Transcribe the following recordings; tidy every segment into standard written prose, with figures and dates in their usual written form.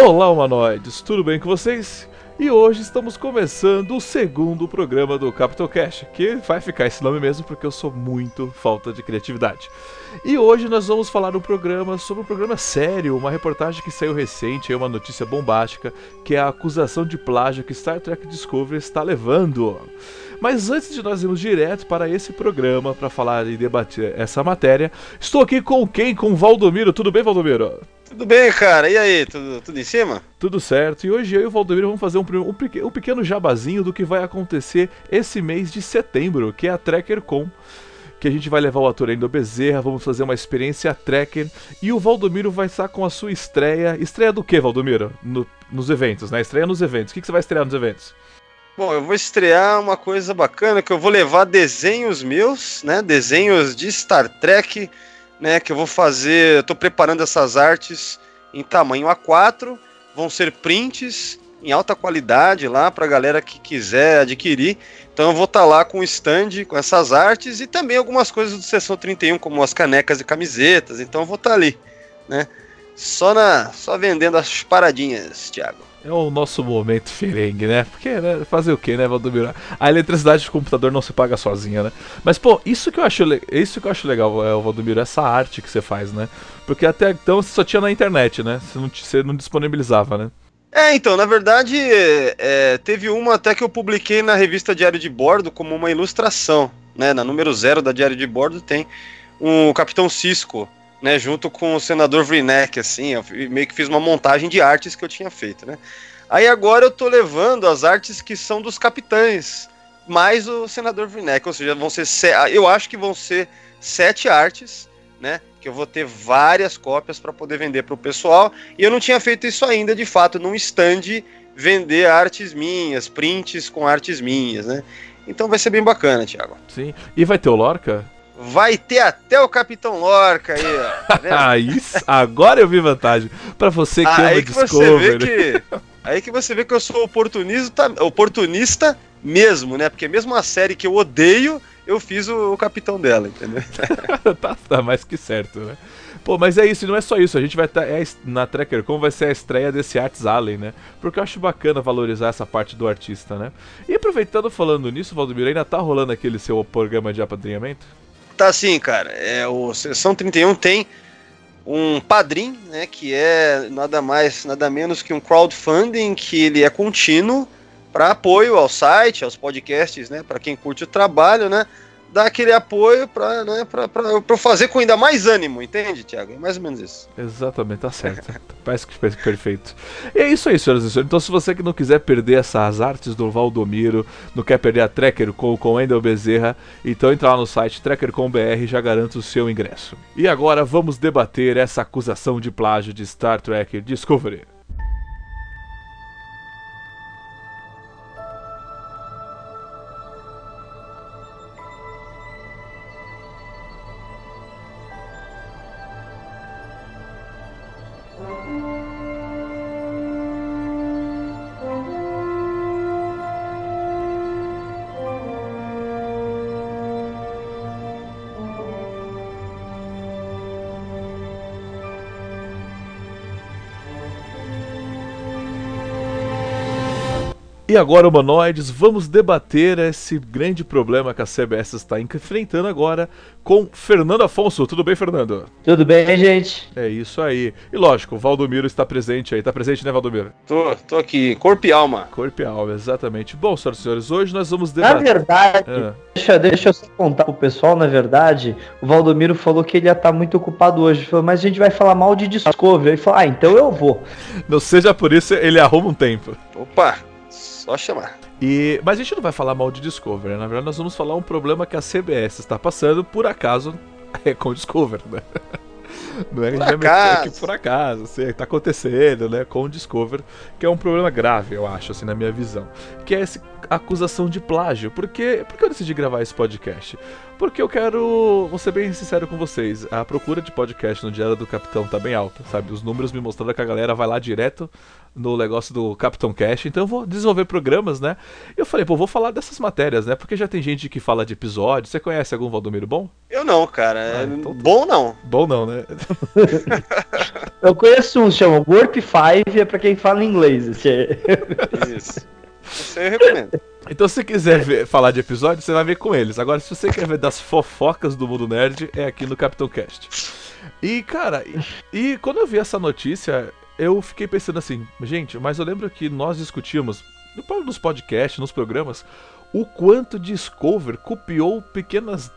Olá, humanoides, tudo bem com vocês? E hoje estamos começando o segundo programa do CapitãoCast, que vai ficar esse nome mesmo porque eu sou muito falta de criatividade. E hoje nós vamos falar um programa sobre um programa sério, uma reportagem que saiu recente, é uma notícia bombástica, que é a acusação de plágio que Star Trek Discovery está levando. Mas antes de nós irmos direto para esse programa, para falar e debater essa matéria, estou aqui com quem? Com o Waldomiro. Tudo bem, Waldomiro? Tudo bem, cara. E aí? Tudo em cima? Tudo certo. E hoje eu e o Waldomiro vamos fazer um pequeno jabazinho do que vai acontecer esse mês de setembro, que é a TrackerCon, que a gente vai levar o ator ainda Bezerra, vamos fazer uma experiência Tracker, e o Waldomiro vai estar com a sua estreia. Estreia do que, Waldomiro? Nos eventos, né? Estreia nos eventos. O que você vai estrear nos eventos? Bom, eu vou estrear uma coisa bacana, que eu vou levar desenhos meus, né? Desenhos de Star Trek, né, que eu vou fazer. Eu tô preparando essas artes em tamanho A4, vão ser prints em alta qualidade lá pra galera que quiser adquirir. Então eu vou estar lá com o stand, com essas artes e também algumas coisas do Seção 31, como as canecas e camisetas. Então eu vou estar ali, né, só vendendo as paradinhas, Thiago. É o nosso momento ferengue, né? Porque, né, fazer o quê, né, Waldomiro? A eletricidade do computador não se paga sozinha, né? Mas, pô, isso que eu acho legal, Waldomiro, essa arte que você faz, né? Porque até então você só tinha na internet, né? Você não disponibilizava, né? É, então, na verdade, teve uma até que eu publiquei na revista Diário de Bordo como uma ilustração, né? Na número 0 da Diário de Bordo tem o Capitão Cisco, né, junto com o senador Vrinec, assim, eu meio que fiz uma montagem de artes que eu tinha feito, né? Aí agora eu tô levando as artes que são dos capitães, mais o senador Vrinec, ou seja, eu acho que vão ser 7 artes, né? Que eu vou ter várias cópias para poder vender pro pessoal, e eu não tinha feito isso ainda, de fato, num stand, vender artes minhas, prints com artes minhas, né? Então vai ser bem bacana, Thiago. Sim, e vai ter o Lorca? Vai ter até o Capitão Lorca aí, ó. Tá vendo? Isso, agora eu vi vantagem. Pra você que ama Discovery. Aí que você vê que eu sou oportunista mesmo, né? Porque mesmo a série que eu odeio, eu fiz o capitão dela, entendeu? tá mais que certo, né? Pô, mas é isso, e não é só isso. A gente vai estar na TrackerCon, vai ser a estreia desse Arts Alley, né? Porque eu acho bacana valorizar essa parte do artista, né? E aproveitando, falando nisso, Waldomiro, ainda tá rolando aquele seu programa de apadrinhamento? Tá sim, cara. O Seção 31 tem um padrim, né, que é nada mais, nada menos que um crowdfunding, que ele é contínuo para apoio ao site, aos podcasts, né, para quem curte o trabalho, né, dar aquele apoio para, né, para fazer com ainda mais ânimo, entende, Thiago? É mais ou menos isso. Exatamente, tá certo. Parece que perfeito. E é isso aí, senhoras e senhores. Então, se você que não quiser perder essas artes do Waldomiro, não quer perder a TrackerCon com o Endel Bezerra, então entra lá no site TrackerCon.br e já garanta o seu ingresso. E agora vamos debater essa acusação de plágio de Star Trek Discovery. E agora, humanoides, vamos debater esse grande problema que a CBS está enfrentando agora com Fernando Afonso. Tudo bem, Fernando? Tudo bem, gente? É isso aí. E lógico, o Waldomiro está presente aí. Tá presente, né, Waldomiro? Tô aqui, corpo e alma. Corpo e alma, exatamente. Bom, senhoras e senhores, hoje nós vamos debater... Na verdade, deixa eu só contar pro pessoal, na verdade, o Waldomiro falou que ele ia estar muito ocupado hoje. Ele falou, mas a gente vai falar mal de Discovery. Ele falou, então eu vou. Não seja por isso, ele arruma um tempo. Opa! Só chamar. Mas a gente não vai falar mal de Discovery, né? Na verdade nós vamos falar um problema que a CBS está passando, por acaso, é com Discovery, né? Não é que por acaso, assim, tá acontecendo, né, com o Discovery, que é um problema grave, eu acho, assim, na minha visão, que é essa acusação de plágio. Por que eu decidi gravar esse podcast? Porque eu quero, vou ser bem sincero com vocês, a procura de podcast no Diário do Capitão tá bem alta, sabe? Os números me mostraram que a galera vai lá direto no negócio do Capitão Cash, então eu vou desenvolver programas, né? E eu falei, vou falar dessas matérias, né? Porque já tem gente que fala de episódio. Você conhece algum Waldomiro bom? Eu não, cara. Então... Bom não. Bom não, né? Eu conheço um, chama Warp 5, é pra quem fala inglês. Isso. Isso aí eu recomendo. Então, se você quiser ver, falar de episódio, você vai ver com eles. Agora, se você quer ver das fofocas do mundo nerd, é aqui no CapitãoCast. E, cara, e quando eu vi essa notícia, eu fiquei pensando assim, gente, mas eu lembro que nós discutimos, nos podcasts, nos programas, o quanto Discovery copiou pequenas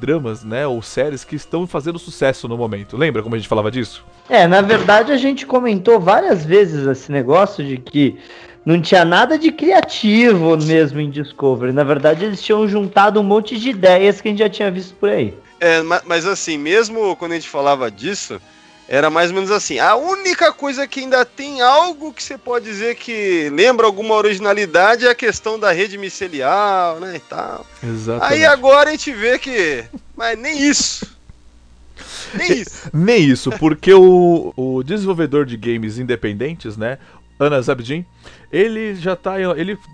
dramas, né, ou séries que estão fazendo sucesso no momento. Lembra como a gente falava disso? É, na verdade, a gente comentou várias vezes esse negócio de que não tinha nada de criativo mesmo em Discovery. Na verdade, eles tinham juntado um monte de ideias que a gente já tinha visto por aí. É, mas assim, mesmo quando a gente falava disso, era mais ou menos assim. A única coisa que ainda tem algo que você pode dizer que lembra alguma originalidade é a questão da rede micelial, né, e tal. Exatamente. Aí agora a gente vê que... Mas nem isso. Nem isso. Nem isso, porque o desenvolvedor de games independentes, né, Ana Zabdin, ele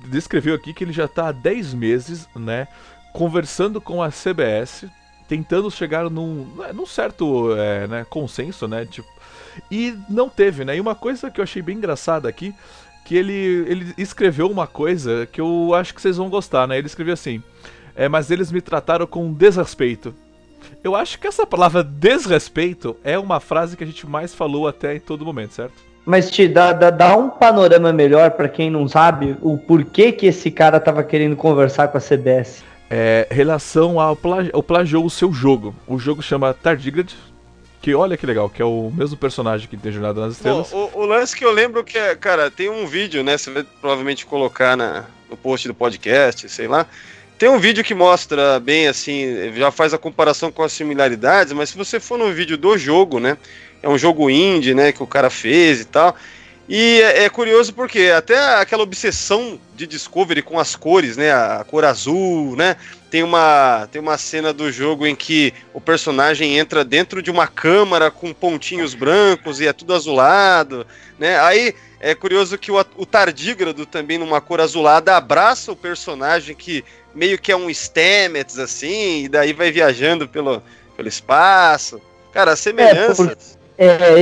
descreveu aqui que ele já tá há 10 meses, né, conversando com a CBS, tentando chegar num certo né, consenso, né, tipo, e não teve, né, e uma coisa que eu achei bem engraçada aqui, que ele escreveu uma coisa que eu acho que vocês vão gostar, né, ele escreveu assim, mas eles me trataram com desrespeito. Eu acho que essa palavra desrespeito é uma frase que a gente mais falou até em todo momento, certo? Mas te dá um panorama melhor pra quem não sabe o porquê que esse cara tava querendo conversar com a CBS. É, relação ao plagiou o seu jogo. O jogo chama Tardigrades, que olha que legal, que é o mesmo personagem que tem Jornada nas Estrelas. O lance que eu lembro que é, cara, tem um vídeo, né, você vai provavelmente colocar no post do podcast, sei lá. Tem um vídeo que mostra bem, assim, já faz a comparação com as similaridades, mas se você for no vídeo do jogo, né, é um jogo indie, né, que o cara fez e tal. E é curioso porque até aquela obsessão de Discovery com as cores, né, a cor azul, né, tem uma cena do jogo em que o personagem entra dentro de uma câmara com pontinhos brancos e é tudo azulado, né, aí é curioso que o tardígrado também numa cor azulada abraça o personagem que meio que é um Stamets, assim, e daí vai viajando pelo espaço, cara, semelhanças...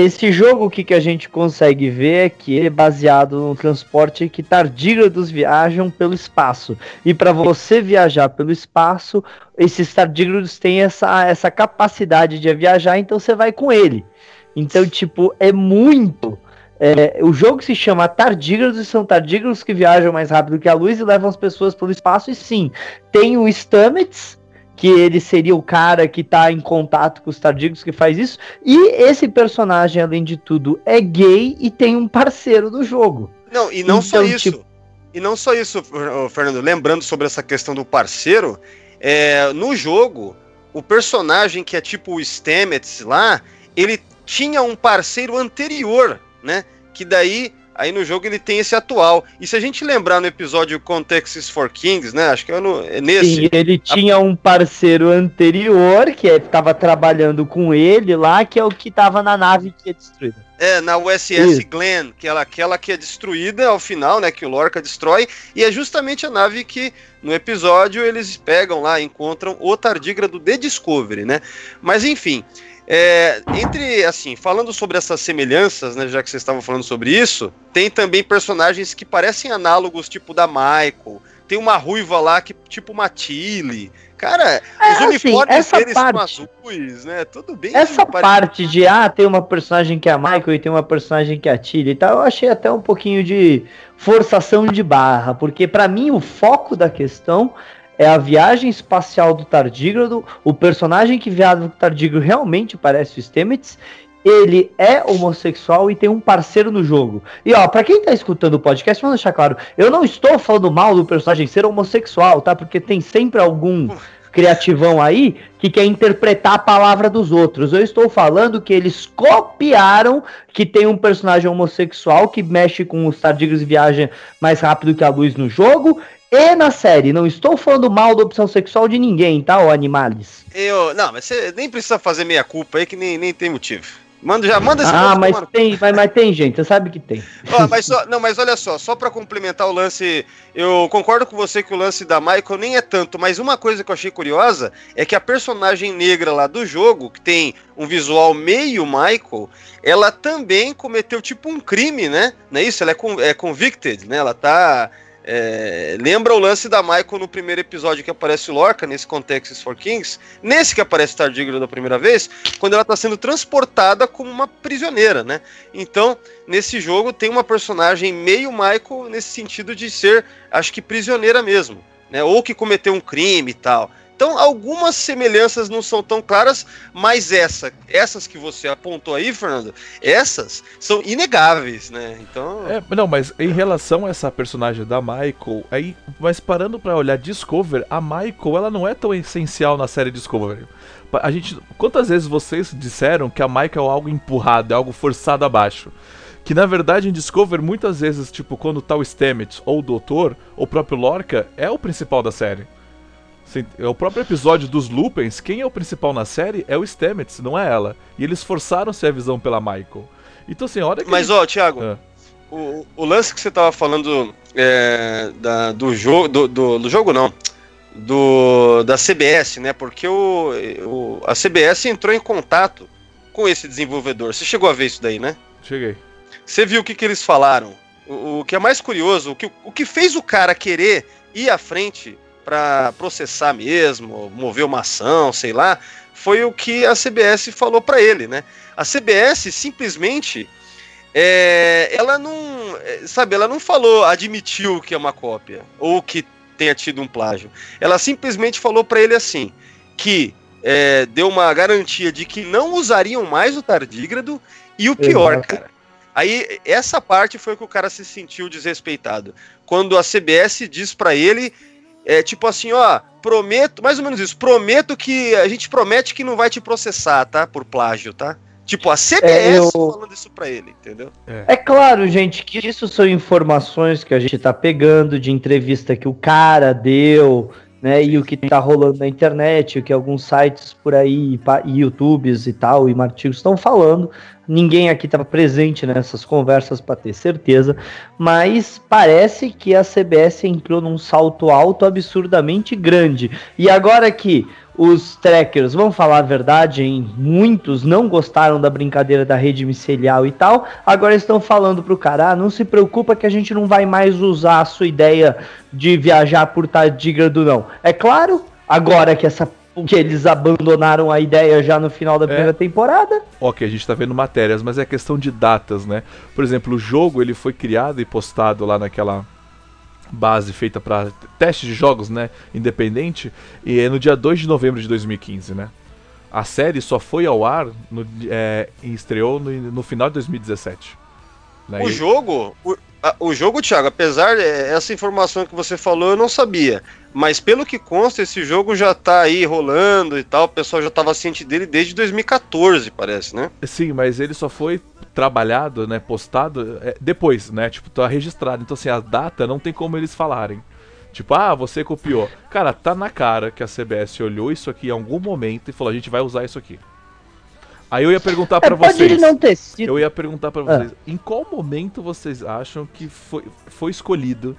esse jogo, o que a gente consegue ver é que ele é baseado no transporte que tardígrados viajam pelo espaço. E para você viajar pelo espaço, esses tardígrados têm essa capacidade de viajar, então você vai com ele. Então, tipo, é muito... o jogo se chama Tardígrados, e são tardígrados que viajam mais rápido que a luz e levam as pessoas pelo espaço. E sim, tem o Stamets, que ele seria o cara que tá em contato com os tardígrados que faz isso, e esse personagem, além de tudo, é gay e tem um parceiro do jogo. Não, e não então, só isso. Tipo... E não só isso, Fernando, lembrando sobre essa questão do parceiro, no jogo, o personagem que é tipo o Stamets lá, ele tinha um parceiro anterior, né, que daí... Aí no jogo ele tem esse atual. E se a gente lembrar no episódio Contexts for Kings, né? Acho que é nesse. Sim, ele tinha um parceiro anterior que estava trabalhando com ele lá, que é o que estava na nave que é destruída. É, na USS Isso. Glenn, que é aquela que é destruída ao final, né? Que o Lorca destrói. E é justamente a nave que, no episódio, eles pegam lá, encontram o tardígrado de Discovery, né? Mas enfim... falando sobre essas semelhanças, né, já que vocês estavam falando sobre isso, tem também personagens que parecem análogos, tipo da Michael, tem uma ruiva lá, que tipo uma Tilly, cara, os uniformes deles são azuis, né, tudo bem. Essa parte de, tem uma personagem que é a Michael e tem uma personagem que é a Tilly e tal, eu achei até um pouquinho de forçação de barra, porque pra mim o foco da questão... É a viagem espacial do tardígrado, o personagem que viaja no tardígrado realmente parece o Stamets, ele é homossexual e tem um parceiro no jogo. E ó, pra quem tá escutando o podcast, vamos deixar claro, eu não estou falando mal do personagem ser homossexual, tá? Porque tem sempre algum criativão aí que quer interpretar a palavra dos outros. Eu estou falando que eles copiaram que tem um personagem homossexual que mexe com os tardígrados e viaja mais rápido que a luz no jogo... E na série, não estou falando mal da opção sexual de ninguém, tá, ô animales? Não, mas você nem precisa fazer meia culpa aí, que nem tem motivo. Manda esse ponto, mas mano. Tem, mas tem gente, você sabe que tem. Mas olha só pra complementar o lance, eu concordo com você que o lance da Michael nem é tanto, mas uma coisa que eu achei curiosa é que a personagem negra lá do jogo, que tem um visual meio Michael, ela também cometeu tipo um crime, né? Não é isso? Ela é convicted, né? Ela tá... lembra o lance da Michael no primeiro episódio que aparece o Lorca, nesse Contexts for Kings, nesse que aparece Tardigrades da primeira vez, quando ela está sendo transportada como uma prisioneira, né? Então, nesse jogo tem uma personagem meio Michael nesse sentido de ser, acho que prisioneira mesmo, né? Ou que cometeu um crime e tal. Então, algumas semelhanças não são tão claras, mas essas que você apontou aí, Fernando, essas são inegáveis, né? Então... mas em relação a essa personagem da Michael, aí, mas parando pra olhar Discovery, a Michael, ela não é tão essencial na série Discovery. A gente, quantas vezes vocês disseram que a Michael é algo empurrado, é algo forçado abaixo? Que na verdade em Discovery, muitas vezes, tipo, quando tá o Stamets ou o Doutor, ou o próprio Lorca, é o principal da série. O próprio episódio dos Lupens, quem é o principal na série é o Stamets, não é ela. E eles forçaram-se a visão pela Michael. Então, assim, olha que... Mas, Thiago, o lance que você tava falando da CBS, né? Porque a CBS entrou em contato com esse desenvolvedor. Você chegou a ver isso daí, né? Cheguei. Você viu o que eles falaram? O que é mais curioso, o que fez o cara querer ir à frente... para processar mesmo, mover uma ação, sei lá, foi o que a CBS falou para ele, né? A CBS simplesmente, ela não falou, admitiu que é uma cópia, ou que tenha tido um plágio. Ela simplesmente falou para ele assim, que deu uma garantia de que não usariam mais o tardígrado, e o pior, cara. Aí, essa parte foi que o cara se sentiu desrespeitado. Quando a CBS diz para ele... tipo assim, prometo, mais ou menos isso, a gente promete que não vai te processar, tá? Por plágio, tá? Tipo, a CBS falando isso pra ele, entendeu? É claro, gente, que isso são informações que a gente tá pegando de entrevista que o cara deu, né? E o que tá rolando na internet, o que alguns sites por aí, e YouTubes e tal, e artigos estão falando. Ninguém aqui estava presente nessas conversas para ter certeza, mas parece que a CBS entrou num salto alto absurdamente grande. E agora que os trackers, vão falar a verdade, muitos não gostaram da brincadeira da rede micelial e tal, agora estão falando pro cara, não se preocupa que a gente não vai mais usar a sua ideia de viajar por tardígrado não. É claro, agora que que eles abandonaram a ideia já no final da primeira temporada. Ok, a gente tá vendo matérias, mas é questão de datas, né? Por exemplo, o jogo ele foi criado e postado lá naquela base feita para teste de jogos, né? Independente, e é no dia 2 de novembro de 2015, né? A série só foi ao ar e estreou no final de 2017. Né? O jogo, Thiago, apesar dessa informação que você falou, eu não sabia. Mas pelo que consta, esse jogo já tá aí rolando e tal. O pessoal já tava ciente dele desde 2014, parece, né? Sim, mas ele só foi trabalhado, né, postado depois, né? Tipo, tá registrado. Então, assim, a data não tem como eles falarem. Tipo, você copiou. Cara, tá na cara que a CBS olhou isso aqui em algum momento e falou, a gente vai usar isso aqui. Aí eu ia perguntar pra vocês. Não ter sido. Eu ia perguntar pra vocês, em qual momento vocês acham que foi escolhido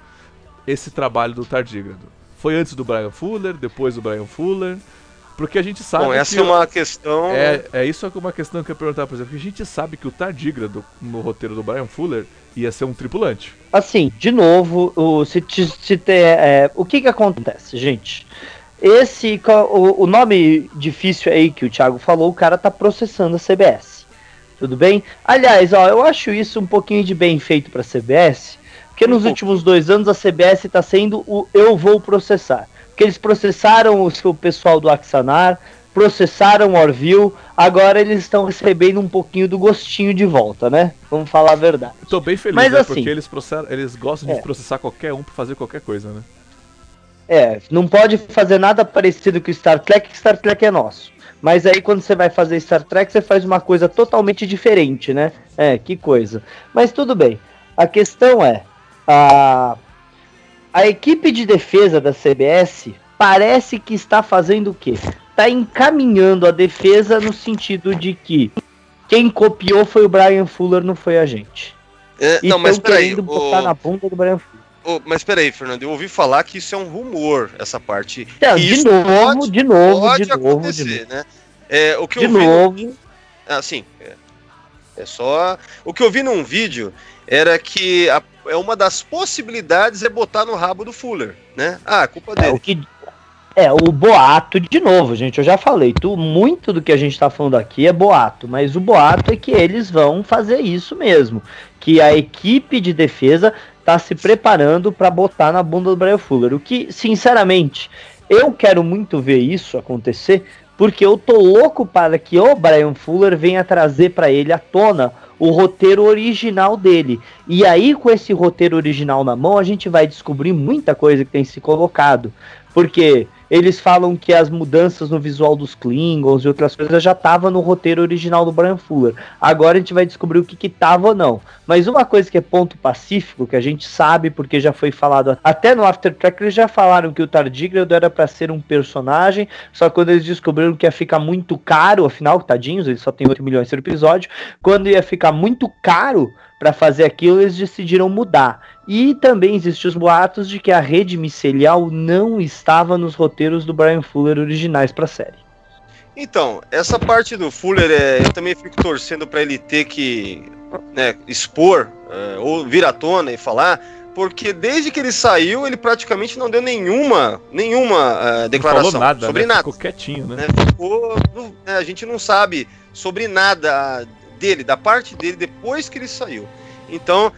esse trabalho do Tardígrado? Foi antes do Bryan Fuller, depois do Bryan Fuller? Porque a gente sabe. Bom, essa é uma questão. Isso é uma questão que eu ia perguntar, por exemplo, porque a gente sabe que o Tardígrado, no roteiro do Bryan Fuller, ia ser um tripulante. Assim, de novo, o que acontece, gente? O nome difícil aí que o Thiago falou, o cara tá processando a CBS, tudo bem? Aliás, eu acho isso um pouquinho de bem feito pra CBS, porque nos últimos 2 anos a CBS tá sendo o eu vou processar, porque eles processaram o seu pessoal do Axanar, processaram o Orville, agora eles estão recebendo um pouquinho do gostinho de volta, né? Vamos falar a verdade. Tô bem feliz, mas, assim, porque eles gostam de processar qualquer um pra fazer qualquer coisa, né? Não pode fazer nada parecido com Star Trek é nosso. Mas aí quando você vai fazer Star Trek, você faz uma coisa totalmente diferente, né? Que coisa. Mas tudo bem. A questão é, a equipe de defesa da CBS parece que está fazendo o quê? Está encaminhando a defesa no sentido de que Quem copiou foi o Bryan Fuller, não foi a gente. É, não, mas peraí. Botar na bunda do Bryan Fuller. Mas peraí, Fernando, eu ouvi falar que isso é um rumor, essa parte. É, de novo, pode acontecer. Né? É, o que de eu novo. Vi... Ah, sim. É só... O que eu vi num vídeo era que é uma das possibilidades é botar no rabo do Fuller, né? Ah, culpa dele. O boato, de novo, gente, eu já falei, muito do que a gente tá falando aqui é boato, mas o boato é que eles vão fazer isso mesmo, que a equipe de defesa tá se preparando para botar na bunda do Bryan Fuller, o que, sinceramente, eu quero muito ver isso acontecer, porque eu tô louco para que o Bryan Fuller venha trazer para ele à tona o roteiro original dele. E aí, com esse roteiro original na mão, a gente vai descobrir muita coisa que tem se colocado. Porque eles falam que as mudanças no visual dos Klingons e outras coisas já estavam no roteiro original do Bryan Fuller. Agora a gente vai descobrir o que estava ou não. Mas uma coisa que é ponto pacífico, que a gente sabe porque já foi falado... Até no After Track eles já falaram que o Tardigrade era para ser um personagem, só que quando eles descobriram que ia ficar muito caro, afinal, tadinhos, eles só têm 8 milhões por episódio, quando ia ficar muito caro para fazer aquilo, eles decidiram mudar. E também existem os boatos de que a rede micelial não estava nos roteiros do Bryan Fuller originais para a série. Então, essa parte do Fuller, eu também fico torcendo para ele ter que, né, expor, ou vir à tona e falar, porque desde que ele saiu, ele praticamente não deu nenhuma declaração, falou nada, sobre, né? Nada. Ficou quietinho, né? A gente não sabe sobre nada dele, da parte dele, depois que ele saiu. Então,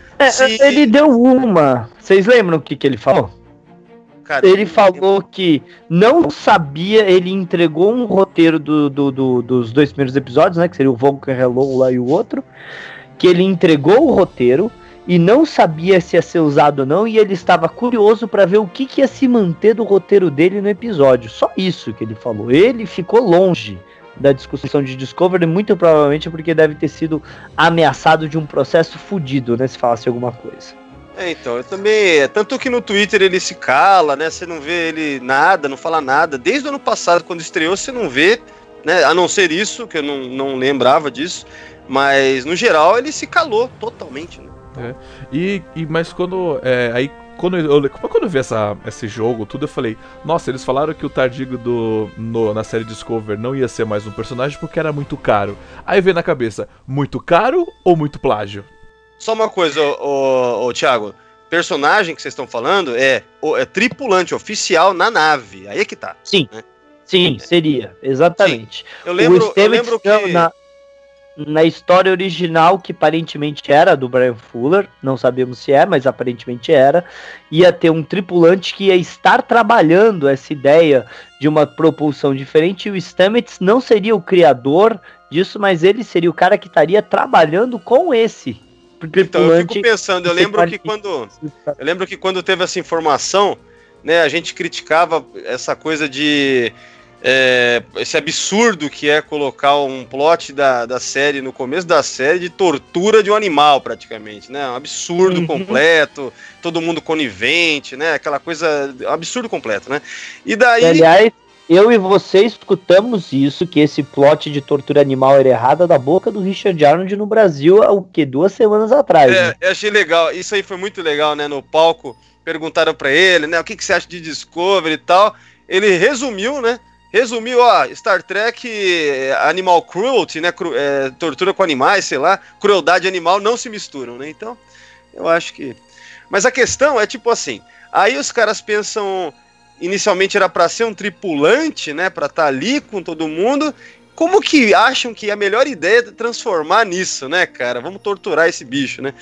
ele deu uma. Vocês lembram o que ele falou? Cara, ele falou que não sabia, ele entregou um roteiro dos dois primeiros episódios, né? Que seria o Vulcan Hello lá e o outro. Que ele entregou o roteiro e não sabia se ia ser usado ou não, e ele estava curioso para ver o que ia se manter do roteiro dele no episódio. Só isso que ele falou. Ele ficou longe da discussão de Discovery, muito provavelmente porque deve ter sido ameaçado de um processo fodido, né, se falasse alguma coisa. Então, eu também... Tanto que no Twitter ele se cala, né, você não vê ele nada, não fala nada. Desde o ano passado, quando estreou, você não vê, né, a não ser isso, que eu não lembrava disso, mas, no geral, ele se calou totalmente, né. É. Mas quando... Quando eu vi esse jogo, tudo, eu falei, nossa, eles falaram que o Tardigrade na série Discovery não ia ser mais um personagem porque era muito caro. Aí veio na cabeça, muito caro ou muito plágio? Só uma coisa, ô Thiago, personagem que vocês estão falando é tripulante oficial na nave, aí é que tá. Sim, né? Sim, seria, exatamente. Sim. Eu lembro que... Na história original, que aparentemente era do Bryan Fuller, não sabemos se é, mas aparentemente era, ia ter um tripulante que ia estar trabalhando essa ideia de uma propulsão diferente, e o Stamets não seria o criador disso, mas ele seria o cara que estaria trabalhando com esse tripulante. Então, eu fico pensando, eu lembro que quando teve essa informação, né, a gente criticava essa coisa de... esse absurdo que é colocar um plot da série, no começo da série, de tortura de um animal, praticamente, né? Um absurdo completo, todo mundo conivente, né? Aquela coisa, um absurdo completo, né? E daí... Aliás, eu e você escutamos isso, que esse plot de tortura animal era errado, da boca do Richard Arnold no Brasil, há o quê? 2 semanas atrás. Né? Eu achei legal, isso aí foi muito legal, né? No palco, perguntaram pra ele, né? O que você acha de Discovery e tal? Ele resumiu, né? Resumiu, ó, Star Trek, Animal Cruelty, né, tortura com animais, sei lá, crueldade animal não se misturam, né, então, eu acho que... Mas a questão é tipo assim, aí os caras pensam, inicialmente era pra ser um tripulante, né, pra estar ali com todo mundo, como que acham que a melhor ideia é transformar nisso, né, cara, vamos torturar esse bicho, né,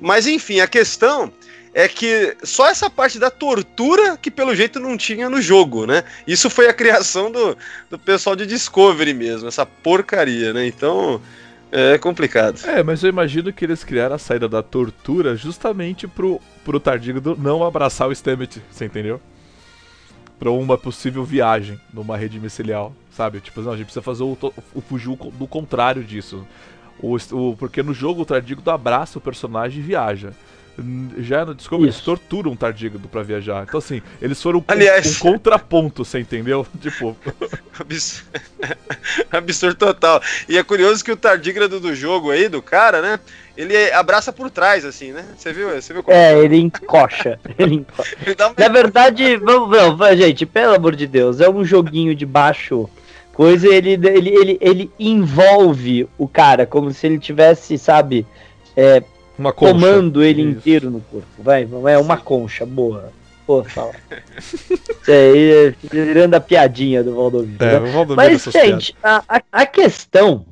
mas enfim, a questão... É que só essa parte da tortura que pelo jeito não tinha no jogo, né? Isso foi a criação do pessoal de Discovery mesmo, essa porcaria, né? Então é complicado. Mas eu imagino que eles criaram a saída da tortura justamente pro Tardigrado não abraçar o Stamets, você entendeu? Pra uma possível viagem numa rede micelial, sabe? Tipo, não, a gente precisa fazer o fugir do contrário disso. Porque no jogo o Tardigrado abraça o personagem e viaja. já no Discovery eles torturam um tardígrado pra viajar. Então, assim, eles foram um contraponto, você entendeu? Tipo... absurdo total. E é curioso que o tardígrado do jogo aí, do cara, né? Ele abraça por trás, assim, né? Você viu? Você viu como... É, ele encoxa. Ele encoxa. Ele dá uma... Na verdade, vamos ver, gente, pelo amor de Deus, é um joguinho de baixo... Coisa, ele envolve o cara, como se ele tivesse, sabe, uma concha, tomando ele inteiro no corpo. Uma concha, boa. Pô, fala. Virando a piadinha do Waldomiro. Mas, gente, a questão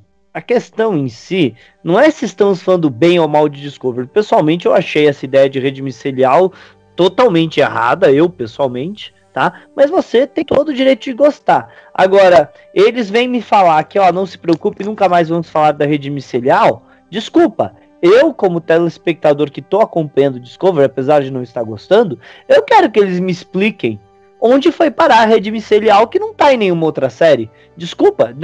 em si, não é se estamos falando bem ou mal de Discovery. Pessoalmente, eu achei essa ideia de rede micelial totalmente errada, pessoalmente. Tá? Mas você tem todo o direito de gostar. Agora, eles vêm me falar que, não se preocupe, nunca mais vamos falar da rede micelial. Desculpa, eu como telespectador que estou acompanhando o Discovery, apesar de não estar gostando, eu quero que eles me expliquem onde foi parar a rede micelial que não está em nenhuma outra série. Desculpa,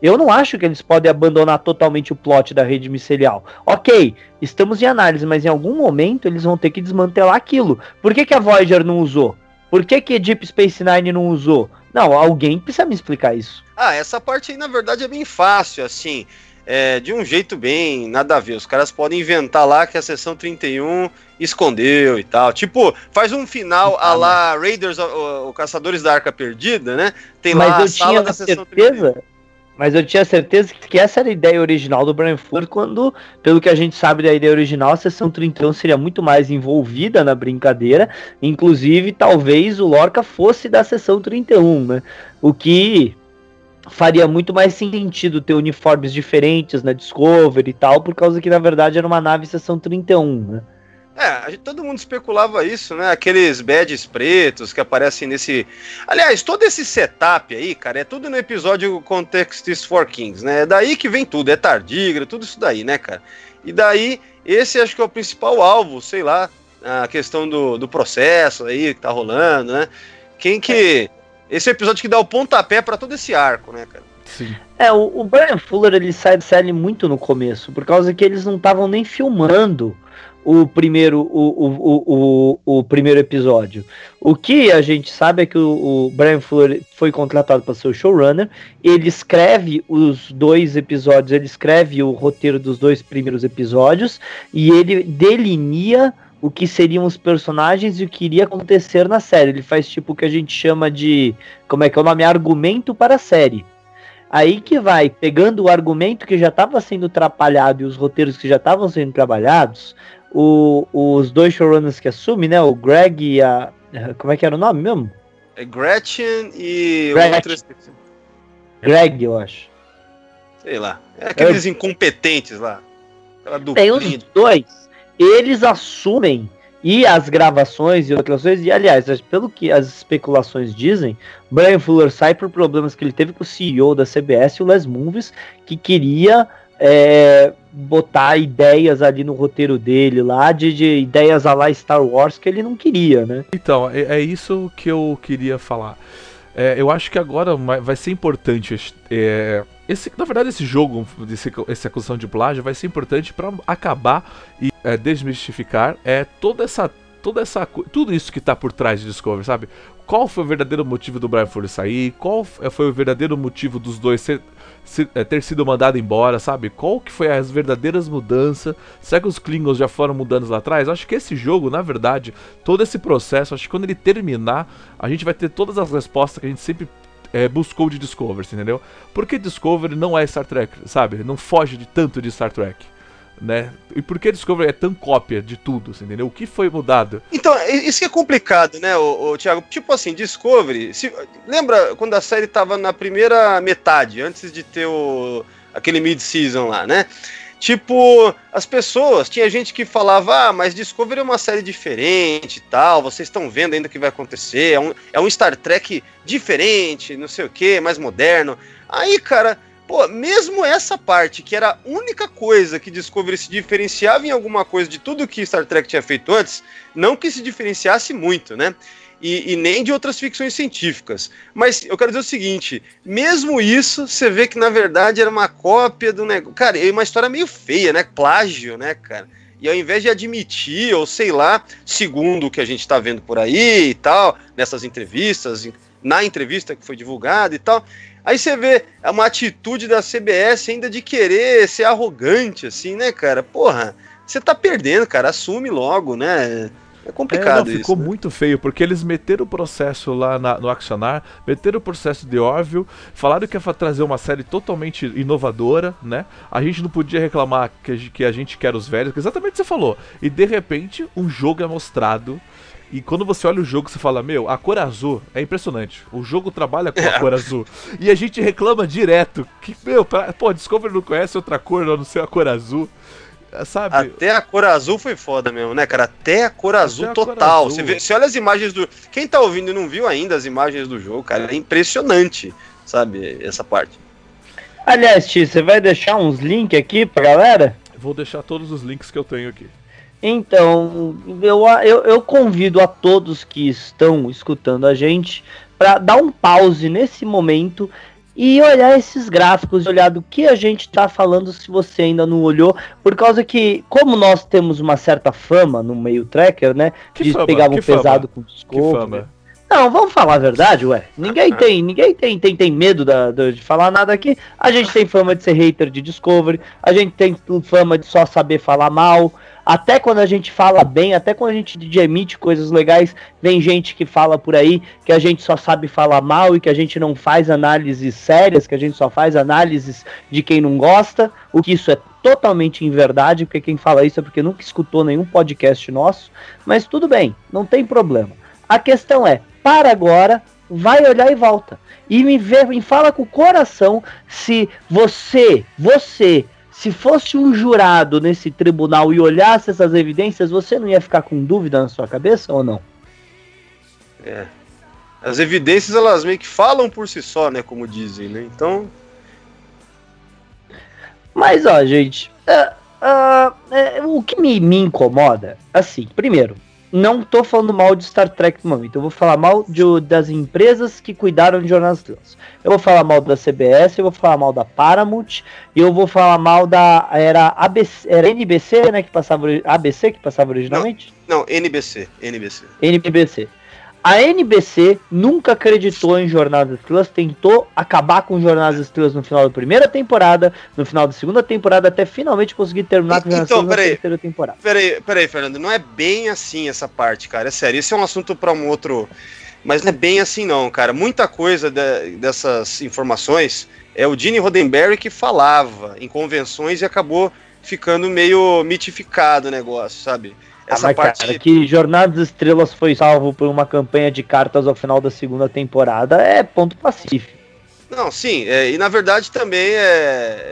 eu não acho que eles podem abandonar totalmente o plot da rede micelial. Ok, estamos em análise, mas em algum momento eles vão ter que desmantelar aquilo. Por que a Voyager não usou? Por que Deep Space Nine não usou? Não, alguém precisa me explicar isso. Essa parte aí, na verdade, é bem fácil, assim. De um jeito bem nada a ver. Os caras podem inventar lá que a Seção 31 escondeu e tal. Tipo, faz um final à lá Raiders, o Caçadores da Arca Perdida, né? Tem lá a sala da Seção 31. Mas eu tinha certeza que essa era a ideia original do Bryan Fuller, quando, pelo que a gente sabe da ideia original, a Seção 31 seria muito mais envolvida na brincadeira, inclusive talvez o Lorca fosse da Seção 31, né? O que faria muito mais sentido ter uniformes diferentes na Discovery e tal, por causa que na verdade era uma nave Seção 31, né? Todo mundo especulava isso, né? Aqueles badges pretos que aparecem nesse... Aliás, todo esse setup aí, cara, é tudo no episódio Context is for Kings, né? É daí que vem tudo, é tardígrado, tudo isso daí, né, cara? E daí, esse acho que é o principal alvo, sei lá, a questão do processo aí que tá rolando, né? Esse é o episódio que dá o pontapé pra todo esse arco, né, cara? Sim. O Bryan Fuller, ele sai de série muito no começo, por causa que eles não estavam nem filmando o primeiro episódio. O que a gente sabe é que o Bryan Fuller foi contratado para ser o showrunner. Ele escreve os dois episódios, ele escreve o roteiro dos dois primeiros episódios e ele delinea o que seriam os personagens e o que iria acontecer na série. Ele faz tipo o que a gente chama de, como é que é o nome? Argumento para a série. Aí que vai, pegando o argumento que já estava sendo atrapalhado e os roteiros que já estavam sendo trabalhados, os dois showrunners que assumem, né, o Greg e a... Como é que era o nome mesmo? É Gretchen e... Greg, eu acho. Sei lá. É aqueles incompetentes lá. Tem os dois. Eles assumem e as gravações e outras coisas, e aliás, pelo que as especulações dizem, Bryan Fuller sai por problemas que ele teve com o CEO da CBS, o Les Moonves, que queria botar ideias ali no roteiro dele, lá de ideias à lá Star Wars, que ele não queria, né? Então, é isso que eu queria falar. Eu acho que agora vai ser importante... na verdade, esse jogo, essa acusação de plágio vai ser importante para acabar e desmistificar tudo isso que está por trás de Discovery, sabe? Qual foi o verdadeiro motivo do Bryan Fuller sair? Qual foi o verdadeiro motivo dos dois ter sido mandado embora, sabe? Qual que foi as verdadeiras mudanças? Será que os Klingons já foram mudando lá atrás? Acho que esse jogo, na verdade, todo esse processo, acho que quando ele terminar, a gente vai ter todas as respostas que a gente sempre buscou de Discovery, entendeu? Porque Discovery não é Star Trek, sabe? Não foge de Star Trek, né? E por que Discovery é tão cópia de tudo, entendeu? O que foi mudado? Então, isso que é complicado, né, Thiago? Tipo assim, Discovery... Lembra quando a série tava na primeira metade, antes de ter aquele mid-season lá, né? Tipo, as pessoas... Tinha gente que falava, mas Discovery é uma série diferente e tal, vocês estão vendo ainda o que vai acontecer, é um Star Trek diferente, não sei o que, mais moderno. Aí, cara, pô, mesmo essa parte, que era a única coisa que Discovery se diferenciava em alguma coisa de tudo que Star Trek tinha feito antes, não que se diferenciasse muito, né? E nem de outras ficções científicas. Mas eu quero dizer o seguinte, mesmo isso, você vê que na verdade era uma cópia do negócio. Cara, é uma história meio feia, né? Plágio, né, cara? E ao invés de admitir, ou sei lá, segundo o que a gente está vendo por aí e tal, nessas entrevistas, na entrevista que foi divulgada e tal, aí você vê uma atitude da CBS ainda de querer ser arrogante, assim, né, cara? Porra, você tá perdendo, cara, assume logo, né? É complicado isso. Ficou muito feio, porque eles meteram o processo lá no Accionar, meteram o processo de Orville, falaram que ia trazer uma série totalmente inovadora, né? A gente não podia reclamar que a gente quer os velhos, que exatamente o que você falou. E de repente, um jogo é mostrado, e quando você olha o jogo, você fala, meu, a cor azul é impressionante. O jogo trabalha com a cor azul. E a gente reclama direto, que, meu, pô, Discovery não conhece outra cor, não sei, a cor azul. Sabe? Até a cor azul foi foda mesmo, né, cara? Até a cor azul a total. Cor azul. Você olha as imagens do... Quem tá ouvindo e não viu ainda as imagens do jogo, cara, é impressionante, sabe, essa parte. Aliás, Ti, você vai deixar uns links aqui pra galera? Vou deixar todos os links que eu tenho aqui. Então, eu convido a todos que estão escutando a gente pra dar um pause nesse momento e olhar esses gráficos, olhar do que a gente tá falando se você ainda não olhou, por causa que, como nós temos uma certa fama no meio tracker, né, que de pegar um pesado com desconto. Não, vamos falar a verdade, ué. Ninguém tem medo de falar nada aqui. A gente tem fama de ser hater de Discovery, a gente tem fama de só saber falar mal. Até quando a gente fala bem, até quando a gente emite coisas legais, vem gente que fala por aí que a gente só sabe falar mal e que a gente não faz análises sérias, que a gente só faz análises de quem não gosta, o que isso é totalmente inverdade, porque quem fala isso é porque nunca escutou nenhum podcast nosso. Mas tudo bem, não tem problema. A questão é, para agora, vai olhar e volta. E me fala com o coração se você, se fosse um jurado nesse tribunal e olhasse essas evidências, você não ia ficar com dúvida na sua cabeça ou não? É. As evidências, elas meio que falam por si só, né, como dizem, né? Então... Mas, ó, gente, o que me incomoda, assim, primeiro... Não tô falando mal de Star Trek no momento. Eu vou falar mal das empresas que cuidaram de Jornada nas Estrelas. Eu vou falar mal da CBS, eu vou falar mal da Paramount, eu vou falar mal da... Era NBC, né? ABC que passava originalmente? Não, NBC. A NBC nunca acreditou em Jornada nas Estrelas, tentou acabar com Jornada nas Estrelas no final da primeira temporada, no final da segunda temporada, até finalmente conseguir terminar com Jornada nas Estrelas na terceira temporada. Peraí, Fernando, não é bem assim essa parte, cara, é sério, esse é um assunto para um outro, mas não é bem assim não, cara, muita coisa dessas informações é o Gene Roddenberry que falava em convenções e acabou ficando meio mitificado o negócio, sabe? Essa parte... cara, que Jornada nas Estrelas foi salvo por uma campanha de cartas ao final da segunda temporada é ponto pacífico. Não, sim, e na verdade também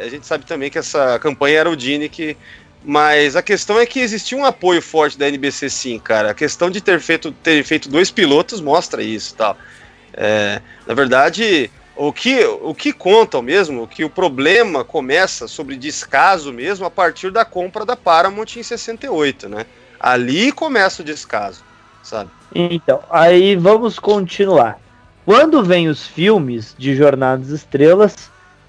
a gente sabe também que essa campanha era o Gene que... Mas a questão é que existia um apoio forte da NBC, sim, cara. A questão de ter feito 2 pilotos mostra isso e tal. Na verdade, o que contam mesmo, que o problema começa sobre descaso mesmo a partir da compra da Paramount em 68, né? Ali começa o descaso, sabe? Então, aí vamos continuar. Quando vem os filmes de Jornada nas Estrelas,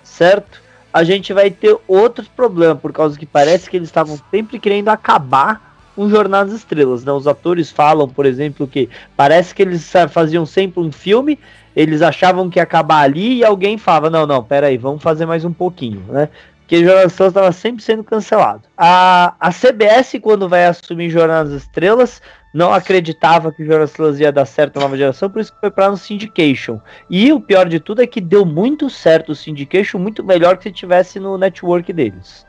certo? A gente vai ter outros problemas, por causa que parece que eles estavam sempre querendo acabar com Jornada nas Estrelas, né? Os atores falam, por exemplo, que parece que eles faziam sempre um filme, eles achavam que ia acabar ali e alguém falava, não, peraí, vamos fazer mais um pouquinho, né? Porque Jornada nas Estrelas estava sempre sendo cancelado. A CBS, quando vai assumir Jornada nas Estrelas, não acreditava que Jornada nas Estrelas ia dar certo na nova geração, por isso que foi para um syndication. E o pior de tudo é que deu muito certo o syndication, muito melhor que se tivesse no network deles.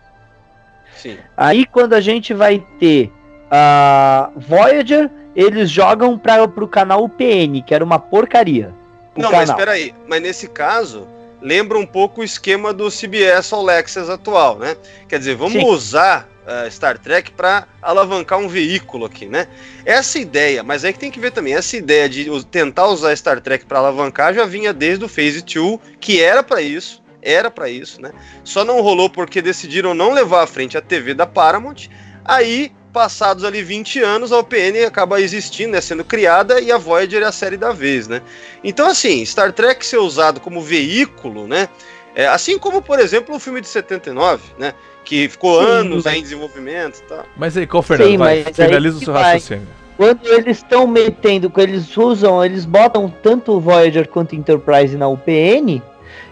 Sim. Aí quando a gente vai ter a Voyager, eles jogam para o canal UPN, que era uma porcaria. Não, mas peraí, mas nesse caso... Lembra um pouco o esquema do CBS All Access atual, né? Quer dizer, vamos Sim. usar Star Trek para alavancar um veículo aqui, né? Essa ideia, mas aí que tem que ver também, essa ideia de tentar usar Star Trek para alavancar já vinha desde o Phase 2, que era para isso, né? Só não rolou porque decidiram não levar à frente a TV da Paramount, aí... Passados ali 20 anos, a UPN acaba existindo, né, sendo criada, e a Voyager é a série da vez, né? Então, assim, Star Trek ser usado como veículo, né, É, assim como, por exemplo, o filme de 79, né? Que ficou anos aí em desenvolvimento e tal. Mas aí, qual, Fernando? Sim, vai, finaliza o seu raciocínio. Quando eles estão metendo, quando eles usam, eles botam tanto o Voyager quanto o Enterprise na UPN,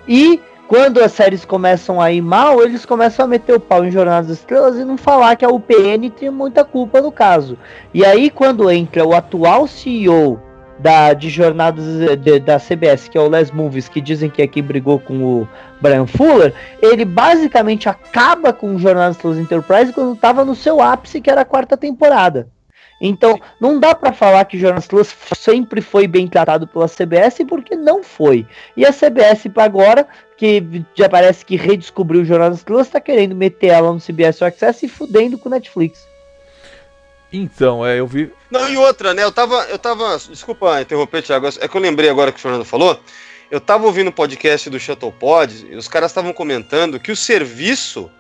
e quando as séries começam a ir mal, eles começam a meter o pau em Jornada das Estrelas e não falar que a UPN tem muita culpa no caso. E aí, quando entra o atual CEO de Jornadas da CBS, que é o Les Movies, que dizem que é quem brigou com o Bryan Fuller, ele basicamente acaba com o Jornadas das Enterprise quando estava no seu ápice, que era a quarta temporada. Então, não dá para falar que Jornada nas Estrelas sempre foi bem tratado pela CBS, porque não foi. E a CBS, para agora, que já parece que redescobriu Jornada nas Estrelas, está querendo meter ela no CBS Access e fudendo com o Netflix. Então, eu vi... Não, e outra, né, eu tava... Desculpa interromper, Thiago, é que eu lembrei agora que o Fernando falou, eu tava ouvindo o podcast do Shuttlepod, e os caras estavam comentando que o serviço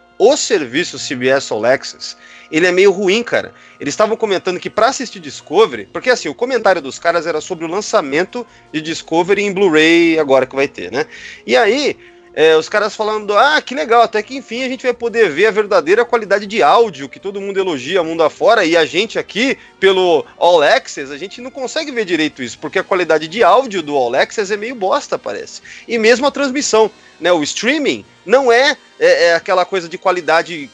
CBS All Access, ele é meio ruim, cara. Eles estavam comentando que pra assistir Discovery, porque assim, o comentário dos caras era sobre o lançamento de Discovery em Blu-ray agora que vai ter, né, e aí... os caras falando, que legal, até que enfim a gente vai poder ver a verdadeira qualidade de áudio que todo mundo elogia mundo afora, e a gente aqui, pelo All Access, a gente não consegue ver direito isso, porque a qualidade de áudio do All Access é meio bosta, parece. E mesmo a transmissão, né, o streaming não é aquela coisa de qualidade,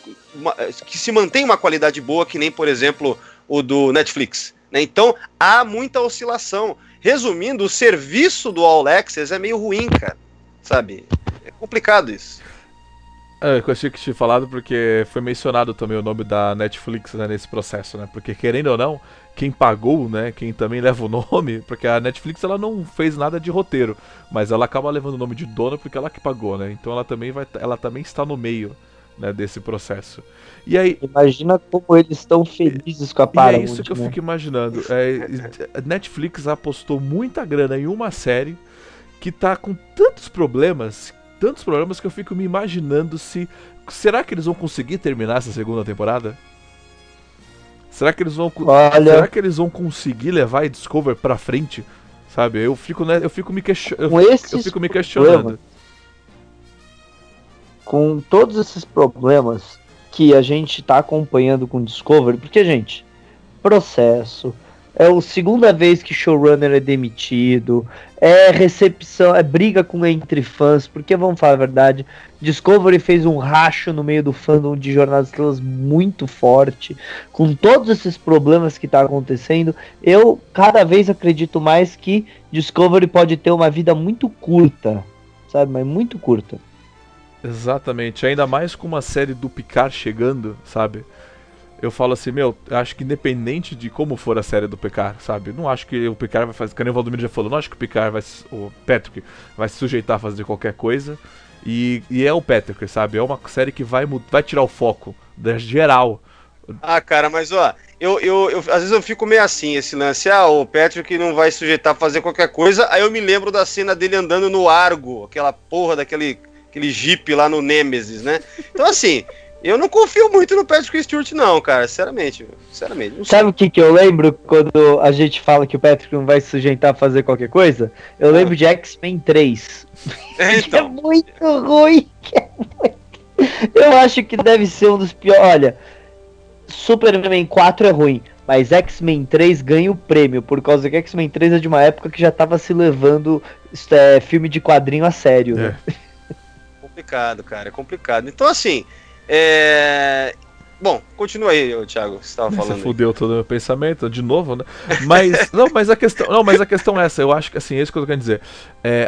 que se mantém uma qualidade boa, que nem, por exemplo, o do Netflix, né? Então, há muita oscilação. Resumindo, o serviço do All Access é meio ruim, cara, sabe? É complicado isso. Eu achei que tinha falado porque foi mencionado também o nome da Netflix, né, nesse processo, né? Porque querendo ou não, quem pagou, né? Quem também leva o nome, porque a Netflix ela não fez nada de roteiro, mas ela acaba levando o nome de dona porque ela que pagou, né? Então ela também está no meio, né, desse processo. E aí, imagina como eles estão felizes com a parada. É isso que eu fico imaginando. A Netflix apostou muita grana em uma série que tá com tantos problemas que eu fico me imaginando se... Será que eles vão conseguir terminar essa segunda temporada? Será que eles vão conseguir levar a Discovery pra frente? Sabe? Eu fico me questionando. Com todos esses problemas que a gente tá acompanhando com Discovery, porque, gente, processo... É a segunda vez que showrunner é demitido, é recepção, é briga entre fãs, porque vamos falar a verdade, Discovery fez um racho no meio do fandom de Jornada das Estrelas muito forte, com todos esses problemas que tá acontecendo, eu cada vez acredito mais que Discovery pode ter uma vida muito curta, sabe, mas muito curta. Exatamente, ainda mais com uma série do Picard chegando, sabe? Eu falo assim, acho que independente de como for a série do Picard, sabe? Não acho que o Picard vai fazer, que nem o Waldomiro já falou, não acho que o Patrick vai se sujeitar a fazer qualquer coisa. E é o Patrick, sabe? É uma série que vai tirar o foco da geral. Cara, mas eu às vezes eu fico meio assim, esse lance, o Patrick não vai se sujeitar a fazer qualquer coisa, aí eu me lembro da cena dele andando no Argo, aquela porra daquele Jeep lá no Nemesis, né? Então assim... Eu não confio muito no Patrick Stewart não, cara, sinceramente. Sabe o que eu lembro quando a gente fala que o Patrick não vai se sujeitar a fazer qualquer coisa? Eu lembro de X-Men 3. Então. Que é muito ruim, Eu acho que deve ser um dos piores... Olha, Superman 4 é ruim, mas X-Men 3 ganha o prêmio, por causa que X-Men 3 é de uma época que já tava se levando filme de quadrinho a sério. Né? Complicado, cara, é complicado. Então, assim... Bom, continua aí, Thiago, que você estava falando. Você fudeu todo o meu pensamento, de novo, né? Mas, mas a questão é essa, eu acho que assim, é isso que eu quero dizer.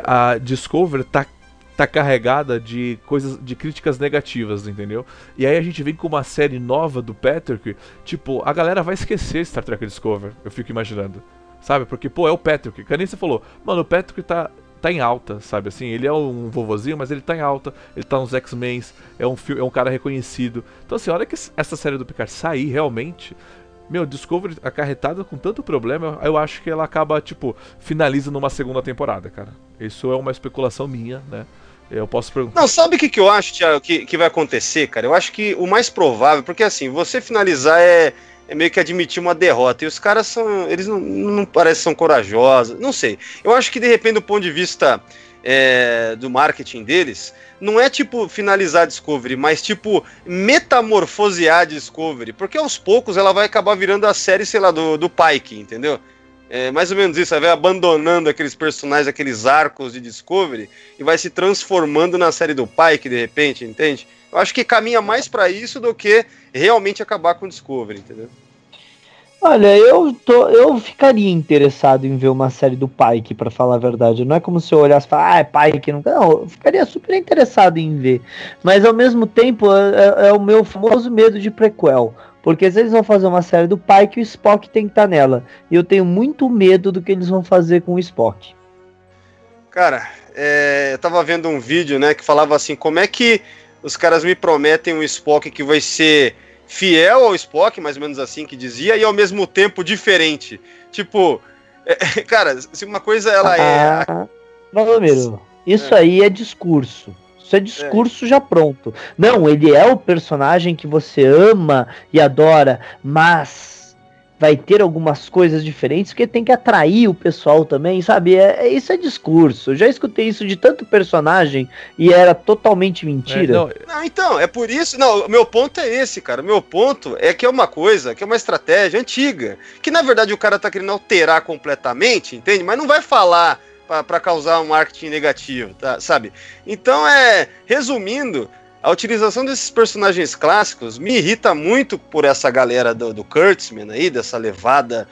A Discovery tá carregada de coisas, de críticas negativas, entendeu? E aí a gente vem com uma série nova do Patrick, tipo, a galera vai esquecer Star Trek Discovery, eu fico imaginando. Sabe? Porque, é o Patrick, que nem você falou, mano, o Patrick tá em alta, sabe, assim, ele é um vovozinho, mas ele tá em alta, ele tá nos X-Men, é um cara reconhecido, então assim, a hora que essa série do Picard sair realmente, Discovery acarretada com tanto problema, eu acho que ela acaba, finaliza numa segunda temporada, cara, isso é uma especulação minha, né, eu posso perguntar. Não, sabe o que eu acho, Thiago, que vai acontecer, cara, eu acho que o mais provável, porque assim, você finalizar é meio que admitir uma derrota, e os caras eles não parecem que são corajosos, não sei, eu acho que de repente do ponto de vista do marketing deles, não é tipo finalizar Discovery, mas tipo metamorfosear Discovery, porque aos poucos ela vai acabar virando a série, sei lá, do Pike, entendeu? É mais ou menos isso, ela vai abandonando aqueles personagens, aqueles arcos de Discovery e vai se transformando na série do Pike, de repente, entende? Eu acho que caminha mais pra isso do que realmente acabar com Discovery, entendeu? Olha, eu ficaria interessado em ver uma série do Pike, pra falar a verdade. Não é como se eu olhasse e falasse, é Pike, não, eu ficaria super interessado em ver. Mas ao mesmo tempo, é o meu famoso medo de prequel. Porque se eles vão fazer uma série do Pike, o Spock tem que estar nela. E eu tenho muito medo do que eles vão fazer com o Spock. Cara, eu tava vendo um vídeo, né, que falava assim, como é que os caras me prometem um Spock que vai ser fiel ao Spock, mais ou menos assim que dizia, e ao mesmo tempo diferente. Tipo, cara, se uma coisa ela Valdomiro, isso aí é discurso. Isso é discurso já pronto. Não, ele é o personagem que você ama e adora, mas vai ter algumas coisas diferentes porque tem que atrair o pessoal também, sabe? Isso é discurso. Eu já escutei isso de tanto personagem e era totalmente mentira. Não, então, é por isso... Não, o meu ponto é esse, cara. O meu ponto é que é uma coisa, que é uma estratégia antiga, que na verdade o cara tá querendo alterar completamente, entende? Mas não vai falar... para causar um marketing negativo, tá, sabe? Então, resumindo, a utilização desses personagens clássicos me irrita muito por essa galera do Kurtzman aí, dessa levada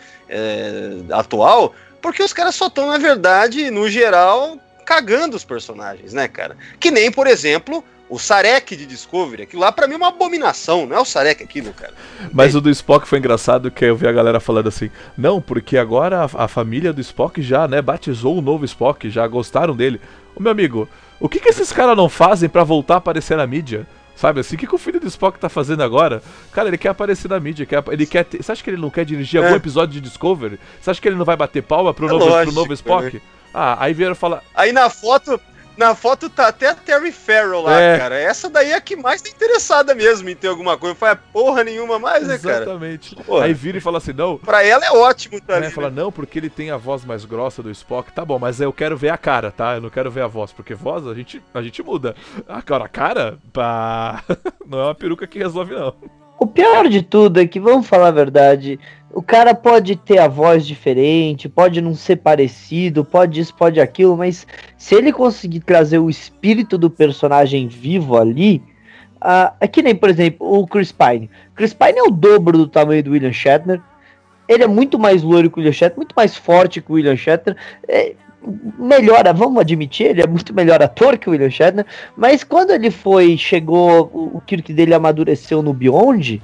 atual, porque os caras só estão, na verdade, no geral, cagando os personagens, né, cara? Que nem, por exemplo, o Sarek de Discovery, aquilo lá pra mim é uma abominação, não é o Sarek aquilo, cara. Mas o do Spock foi engraçado, que eu vi a galera falando assim, não, porque agora a família do Spock já, né, batizou o novo Spock, já gostaram dele. Ô, meu amigo, o que esses caras não fazem pra voltar a aparecer na mídia? Sabe assim, o que o filho do Spock tá fazendo agora? Cara, ele quer aparecer na mídia, ele quer ter... Você acha que ele não quer dirigir algum episódio de Discovery? Você acha que ele não vai bater palma pro novo Spock? Né? Ah, aí vieram falar... Aí na foto tá até a Terry Farrell lá, cara. Essa daí é a que mais tá interessada mesmo em ter alguma coisa. Não faz porra nenhuma mais, né, cara? Exatamente. Porra. Aí vira e fala assim, não... Pra ela é ótimo, tá ali. Fala, não, porque ele tem a voz mais grossa do Spock. Tá bom, mas eu quero ver a cara, tá? Eu não quero ver a voz, porque voz a gente muda. Agora, a cara, pá... não é uma peruca que resolve, não. O pior de tudo é que, vamos falar a verdade... O cara pode ter a voz diferente, pode não ser parecido, pode isso, pode aquilo, mas se ele conseguir trazer o espírito do personagem vivo ali, é que nem, por exemplo, o Chris Pine. Chris Pine é o dobro do tamanho do William Shatner, ele é muito mais loiro que o William Shatner, muito mais forte que o William Shatner, vamos admitir, ele é muito melhor ator que o William Shatner, mas quando ele chegou, o Kirk dele amadureceu no Beyond,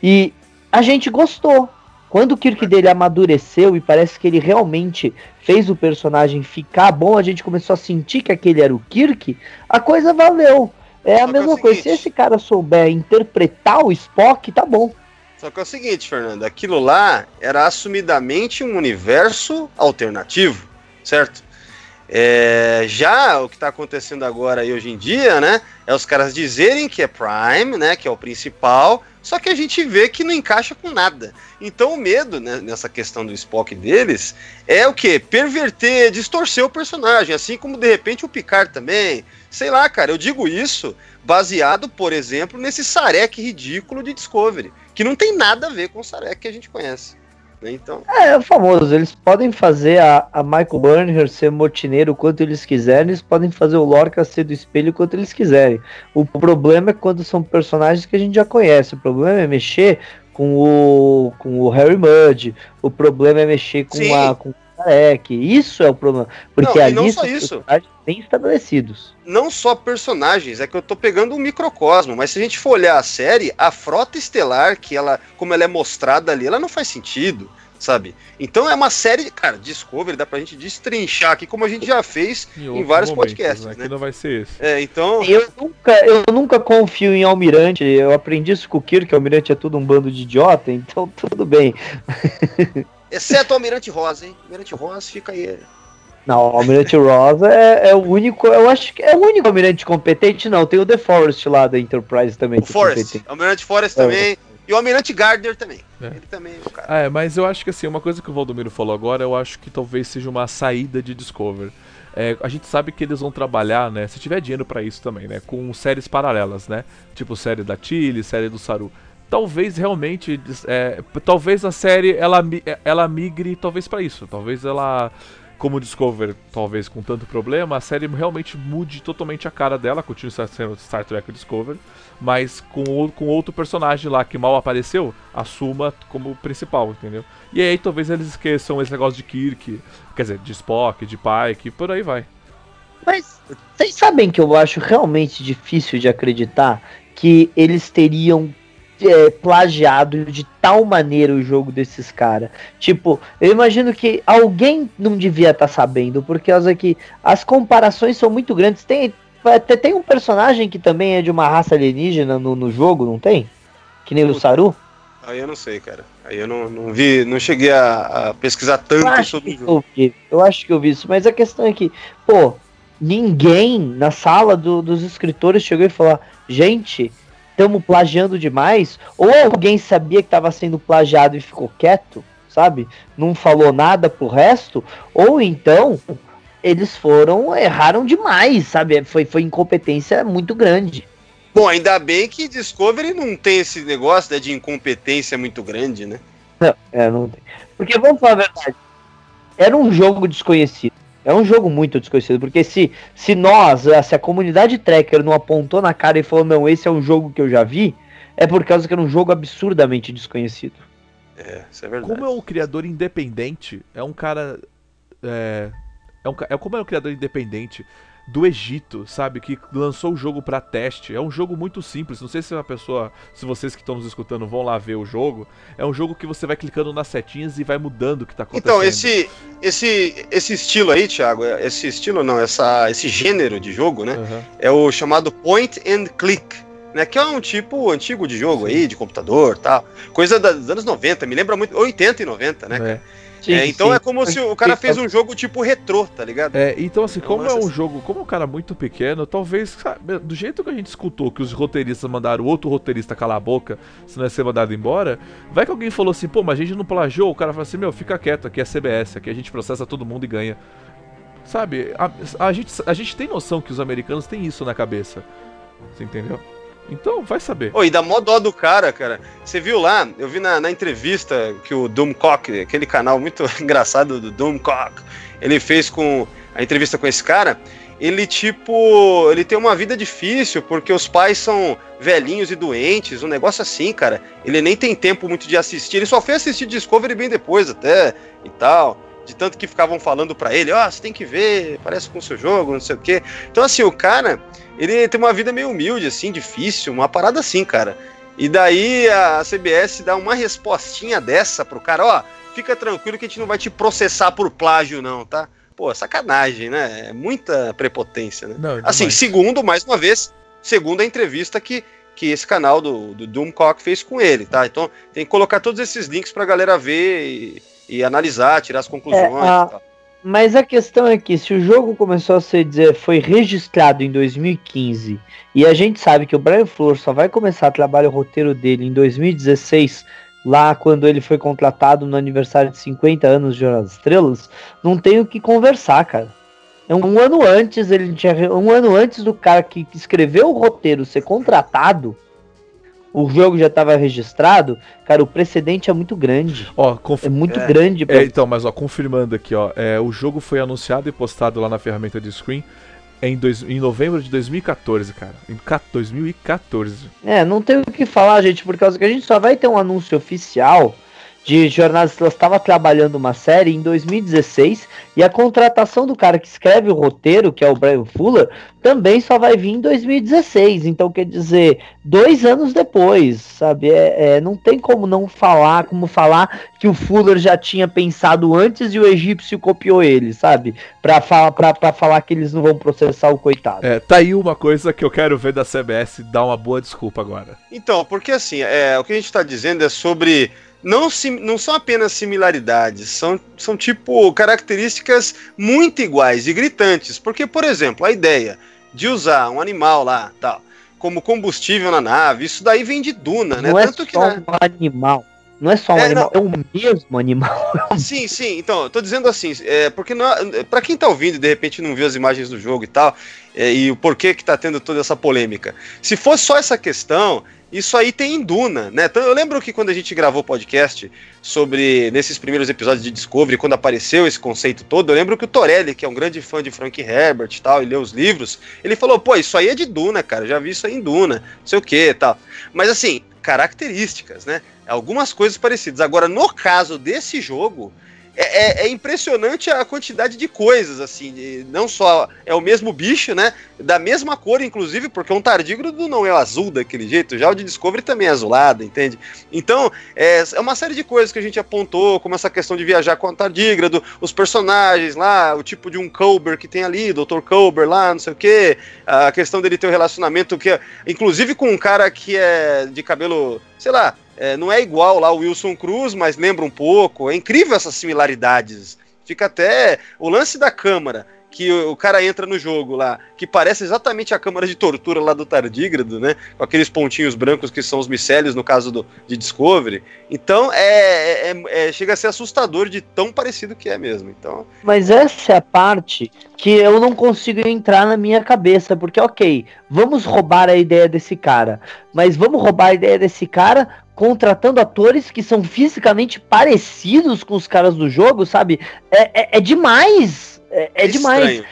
e a gente gostou. Quando o Kirk dele amadureceu e parece que ele realmente fez o personagem ficar bom, a gente começou a sentir que aquele era o Kirk, a coisa valeu. É a mesma coisa, se esse cara souber interpretar o Spock, tá bom. Só que é o seguinte, Fernando, aquilo lá era assumidamente um universo alternativo, certo? Já o que está acontecendo agora e hoje em dia, né, é os caras dizerem que é Prime, né, que é o principal, só que a gente vê que não encaixa com nada. Então o medo, né, nessa questão do Spock deles é o quê? Perverter, distorcer o personagem, assim como de repente o Picard também. Sei lá, cara, eu digo isso baseado, por exemplo, nesse Sarek ridículo de Discovery, que não tem nada a ver com o Sarek que a gente conhece. Então... É o famoso, eles podem fazer a Michael Burnher ser motineiro quanto eles quiserem, eles podem fazer o Lorca ser do espelho quanto eles quiserem. O problema é quando são personagens que a gente já conhece, o problema é mexer com o Harry Mudd, o problema é mexer com o Sarek, isso é o problema, porque ali são personagens bem estabelecidos. Não só personagens, é que eu tô pegando um microcosmo, mas se a gente for olhar a série, a Frota Estelar, como ela é mostrada ali, ela não faz sentido, sabe? Então é uma série, cara, Discovery, dá pra gente destrinchar aqui, como a gente já fez em vários podcasts, né? Que não vai ser esse. Então... Eu nunca confio em Almirante, eu aprendi isso com o Kirk, que Almirante é tudo um bando de idiota, então tudo bem. Exceto o Almirante Rosa, hein? Almirante Rosa fica aí... Não, o Almirante Rosa é o único, eu acho que é o único Almirante competente, não, tem o The Forest lá da Enterprise também. O Forest, o Almirante Forest também, e o Almirante Gardner também, ele também é o cara. Mas eu acho que assim, uma coisa que o Waldomiro falou agora, eu acho que talvez seja uma saída de Discovery. a gente sabe que eles vão trabalhar, né, se tiver dinheiro pra isso também, né, com séries paralelas, né, tipo série da Tilly, série do Saru. Talvez realmente, talvez a série ela migre talvez pra isso, talvez ela, como Discovery, talvez com tanto problema, a série realmente mude totalmente a cara dela, continue sendo Star Trek Discovery, mas com outro personagem lá que mal apareceu, assuma como principal, entendeu? E aí talvez eles esqueçam esse negócio de Kirk, quer dizer, de Spock, de Pike, por aí vai. Mas vocês sabem que eu acho realmente difícil de acreditar que eles teriam plagiado de tal maneira o jogo desses caras. Tipo, eu imagino que alguém não devia estar sabendo, porque as comparações são muito grandes. Tem um personagem que também é de uma raça alienígena no jogo, não tem? Que nem o Saru? Aí eu não sei, cara. Aí eu não vi, não cheguei a pesquisar tanto sobre o jogo. Eu acho que eu vi isso, mas a questão é que, pô, ninguém na sala dos escritores chegou e falou: gente, estamos plagiando demais, ou alguém sabia que estava sendo plagiado e ficou quieto, sabe? Não falou nada pro resto, ou então eles erraram demais, sabe? Foi incompetência muito grande. Bom, ainda bem que Discovery não tem esse negócio, né, de incompetência muito grande, né? Não, não tem. Porque, vamos falar a verdade, era um jogo desconhecido. É um jogo muito desconhecido, porque se a comunidade tracker não apontou na cara e falou, não, esse é um jogo que eu já vi, é por causa que era um jogo absurdamente desconhecido. É, isso é verdade. Como é um criador independente, como é um criador independente do Egito, sabe, que lançou o jogo pra teste, é um jogo muito simples, não sei se uma pessoa, se vocês que estão nos escutando vão lá ver o jogo, é um jogo que você vai clicando nas setinhas e vai mudando o que tá acontecendo. Então, esse estilo aí, Thiago, esse estilo não, esse gênero de jogo, né, uhum, é o chamado point and click, né, que é um tipo antigo de jogo. Sim. Aí, de computador, tal, coisa dos anos 90, me lembra muito, 80 e 90, né, cara? Sim, então sim. É como se o cara fez um jogo tipo retrô, tá ligado? Então assim, como é um jogo, como é um cara muito pequeno, talvez, sabe, do jeito que a gente escutou que os roteiristas mandaram outro roteirista calar a boca, se não ia ser mandado embora, vai que alguém falou assim, pô, mas a gente não plagiou, o cara fala assim, meu, fica quieto, aqui é CBS, aqui a gente processa todo mundo e ganha. Sabe, a gente tem noção que os americanos têm isso na cabeça, você entendeu? Então, vai saber. E dá mó dó do cara. Você viu lá, eu vi na entrevista que o Doomcock, aquele canal muito engraçado do Doomcock, ele fez com a entrevista com esse cara. Ele tem uma vida difícil, porque os pais são velhinhos e doentes, um negócio assim, cara. Ele nem tem tempo muito de assistir, ele só foi assistir Discovery bem depois até, e tal. De tanto que ficavam falando pra ele, você tem que ver, parece com o seu jogo, não sei o quê. Então assim, o cara, ele tem uma vida meio humilde, assim, difícil, uma parada assim, cara. E daí a CBS dá uma respostinha dessa pro cara, fica tranquilo que a gente não vai te processar por plágio não, tá? Pô, sacanagem, né? É muita prepotência, né? Não, assim, segundo a entrevista que esse canal do Doomcock fez com ele, tá? Então tem que colocar todos esses links pra galera ver e analisar, tirar as conclusões e tal. Mas a questão é que se o jogo começou a foi registrado em 2015, e a gente sabe que o Bryan Fuller só vai começar a trabalhar o roteiro dele em 2016, lá quando ele foi contratado no aniversário de 50 anos de Jornada nas Estrelas, não tem o que conversar, cara. Um ano antes do cara que escreveu o roteiro ser contratado, o jogo já estava registrado, cara, o precedente é muito grande. É muito grande. Então, mas confirmando aqui, o jogo foi anunciado e postado lá na ferramenta de screen em novembro de 2014, cara. Em 2014. Não tem o que falar, gente, por causa que a gente só vai ter um anúncio oficial de Jornada nas Estrelas estava trabalhando uma série em 2016, e a contratação do cara que escreve o roteiro, que é o Bryan Fuller, também só vai vir em 2016, então quer dizer, 2 anos depois, sabe? Não tem como não falar, que o Fuller já tinha pensado antes e o egípcio copiou ele, sabe? Pra falar que eles não vão processar o coitado. Tá aí uma coisa que eu quero ver da CBS dar uma boa desculpa agora. Então, porque assim, o que a gente tá dizendo é sobre... Não são apenas similaridades, são tipo características muito iguais e gritantes, porque, por exemplo, a ideia de usar um animal lá, tal, como combustível na nave, isso daí vem de Duna, né? Não é só um animal, Não é só um animal, não. É o mesmo animal. Sim, sim. Então, eu tô dizendo assim, porque não, pra quem tá ouvindo e de repente não viu as imagens do jogo e tal, e o porquê que tá tendo toda essa polêmica. Se fosse só essa questão, isso aí tem em Duna, né? Então, eu lembro que quando a gente gravou o podcast sobre, nesses primeiros episódios de Discovery, quando apareceu esse conceito todo, eu lembro que o Torelli, que é um grande fã de Frank Herbert e tal, e leu os livros, ele falou, pô, isso aí é de Duna, cara, eu já vi isso aí em Duna, não sei o que e tal. Mas assim, características, né? Algumas coisas parecidas. Agora, no caso desse jogo, é impressionante a quantidade de coisas, assim, não só é o mesmo bicho, né, da mesma cor, inclusive, porque um tardígrado não é azul daquele jeito, já o de Discovery também é azulado, entende? Então, é uma série de coisas que a gente apontou, como essa questão de viajar com o tardígrado, os personagens lá, o tipo de um Culber que tem ali, Dr. Culber lá, não sei o quê, a questão dele ter um relacionamento que, inclusive, com um cara que é de cabelo, sei lá, não é igual lá o Wilson Cruz, mas lembra um pouco. É incrível essas similaridades. Fica até o lance da câmara, que o cara entra no jogo lá, que parece exatamente a câmara de tortura lá do tardígrado, né? Com aqueles pontinhos brancos que são os micélios, no caso de Discovery. Então, chega a ser assustador de tão parecido que é mesmo. Então... Mas essa é a parte que eu não consigo entrar na minha cabeça, porque, ok, vamos roubar a ideia desse cara, mas vamos roubar a ideia desse cara contratando atores que são fisicamente parecidos com os caras do jogo, sabe? É demais! É demais.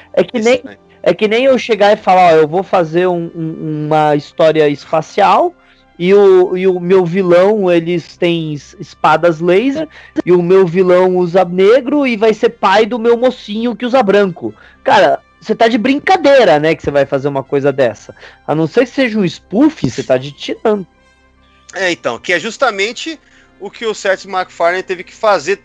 É que nem eu chegar e falar, ó, eu vou fazer uma história espacial e o meu vilão, eles têm espadas laser e o meu vilão usa negro e vai ser pai do meu mocinho que usa branco. Cara, você tá de brincadeira, né, que você vai fazer uma coisa dessa. A não ser que seja um spoof, você tá de tirando. É, então, que é justamente o que o Seth MacFarlane teve que fazer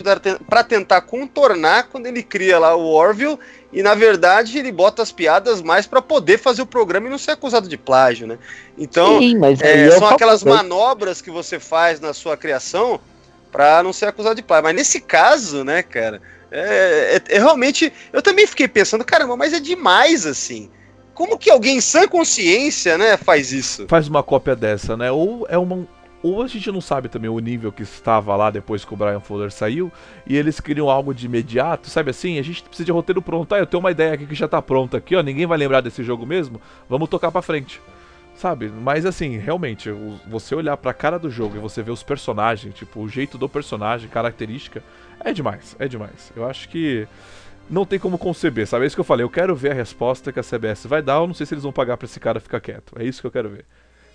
para tentar contornar quando ele cria lá o Orville, e na verdade ele bota as piadas mais para poder fazer o programa e não ser acusado de plágio, né? Então, sim, mas são aquelas manobras que você faz na sua criação para não ser acusado de plágio. Mas nesse caso, né, cara, realmente... Eu também fiquei pensando, caramba, mas é demais, assim. Como que alguém em sã consciência, né, faz isso? Faz uma cópia dessa, né? Ou a gente não sabe também o nível que estava lá depois que o Bryan Fuller saiu, e eles criam algo de imediato, sabe assim? A gente precisa de roteiro pronto. Ah, eu tenho uma ideia aqui que já tá pronta aqui, ó, ninguém vai lembrar desse jogo mesmo, vamos tocar pra frente, sabe? Mas assim, realmente, você olhar pra cara do jogo e você ver os personagens, tipo, o jeito do personagem, característica, é demais, é demais. Eu acho que não tem como conceber, sabe? É isso que eu falei, eu quero ver a resposta que a CBS vai dar, eu não sei se eles vão pagar pra esse cara ficar quieto, é isso que eu quero ver.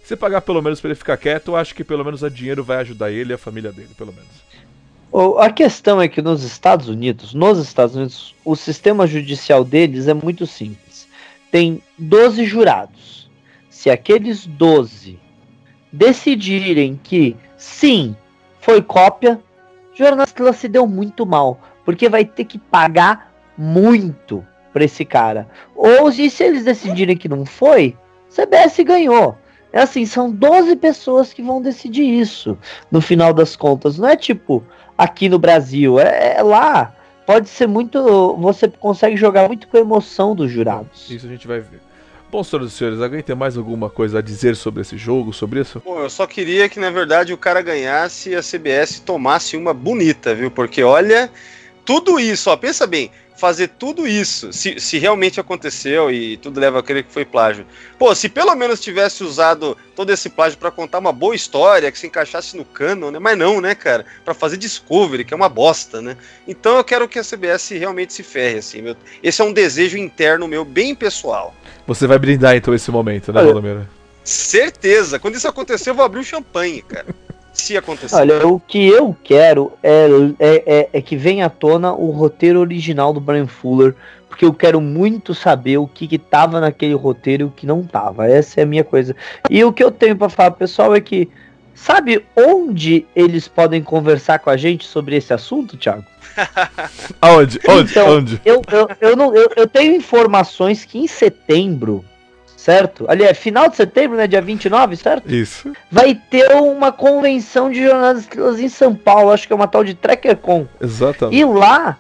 Se pagar pelo menos pra ele ficar quieto, eu acho que pelo menos o dinheiro vai ajudar ele e a família dele, pelo menos. A questão é que nos Estados Unidos, o sistema judicial deles é muito simples. Tem 12 jurados. Se aqueles 12 decidirem que sim, foi cópia, Jornada nas Estrelas se deu muito mal, porque vai ter que pagar muito pra esse cara. Ou se eles decidirem que não foi, CBS ganhou. É assim, são 12 pessoas que vão decidir isso, no final das contas. Não é tipo aqui no Brasil, é lá. Pode ser muito... Você consegue jogar muito com a emoção dos jurados. Isso a gente vai ver. Bom, senhoras e senhores, alguém tem mais alguma coisa a dizer sobre esse jogo, sobre isso? Bom, eu só queria que, na verdade, o cara ganhasse e a CBS tomasse uma bonita, viu? Porque, olha, tudo isso, ó, pensa bem... Fazer tudo isso, se realmente aconteceu e tudo leva a crer que foi plágio. Pô, se pelo menos tivesse usado todo esse plágio pra contar uma boa história, que se encaixasse no canon, né? Mas não, né, cara? Pra fazer Discovery, que é uma bosta, né? Então eu quero que a CBS realmente se ferre, assim, meu. Esse é um desejo interno meu, bem pessoal. Você vai brindar, então, esse momento, né, Waldomiro? Certeza! Quando isso acontecer, eu vou abrir um champanhe, cara. Se acontecer. Olha, o que eu quero é que venha à tona o roteiro original do Bryan Fuller, porque eu quero muito saber o que tava naquele roteiro e o que não tava. Essa é a minha coisa. E o que eu tenho pra falar, pessoal, é que sabe onde eles podem conversar com a gente sobre esse assunto, Thiago? Aonde? Então, onde? Eu tenho informações que em setembro, certo? Ali é final de setembro, né? Dia 29, certo? Isso. Vai ter uma convenção de Jornada das Estrelas em São Paulo, acho que é uma tal de TrackerCon. Exatamente. E lá,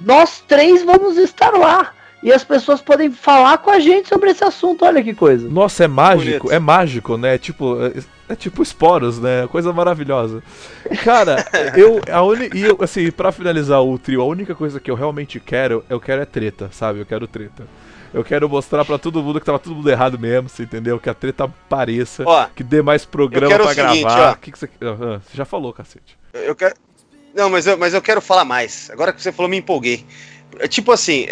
nós três vamos estar lá. e as pessoas podem falar com a gente sobre esse assunto, olha que coisa. Nossa, é mágico, né? Tipo, é tipo esporos, né? Coisa maravilhosa. Cara, eu assim, pra finalizar o trio, a única coisa que eu realmente quero, é treta, sabe? Eu quero treta. Eu quero mostrar pra todo mundo que tava todo mundo errado mesmo, você entendeu? Que a treta apareça, ó, que dê mais programa pra seguinte, gravar. O que você... Ah, você já falou, cacete. Eu quero... Não, mas eu quero falar mais. Agora que você falou, me empolguei. Tipo assim,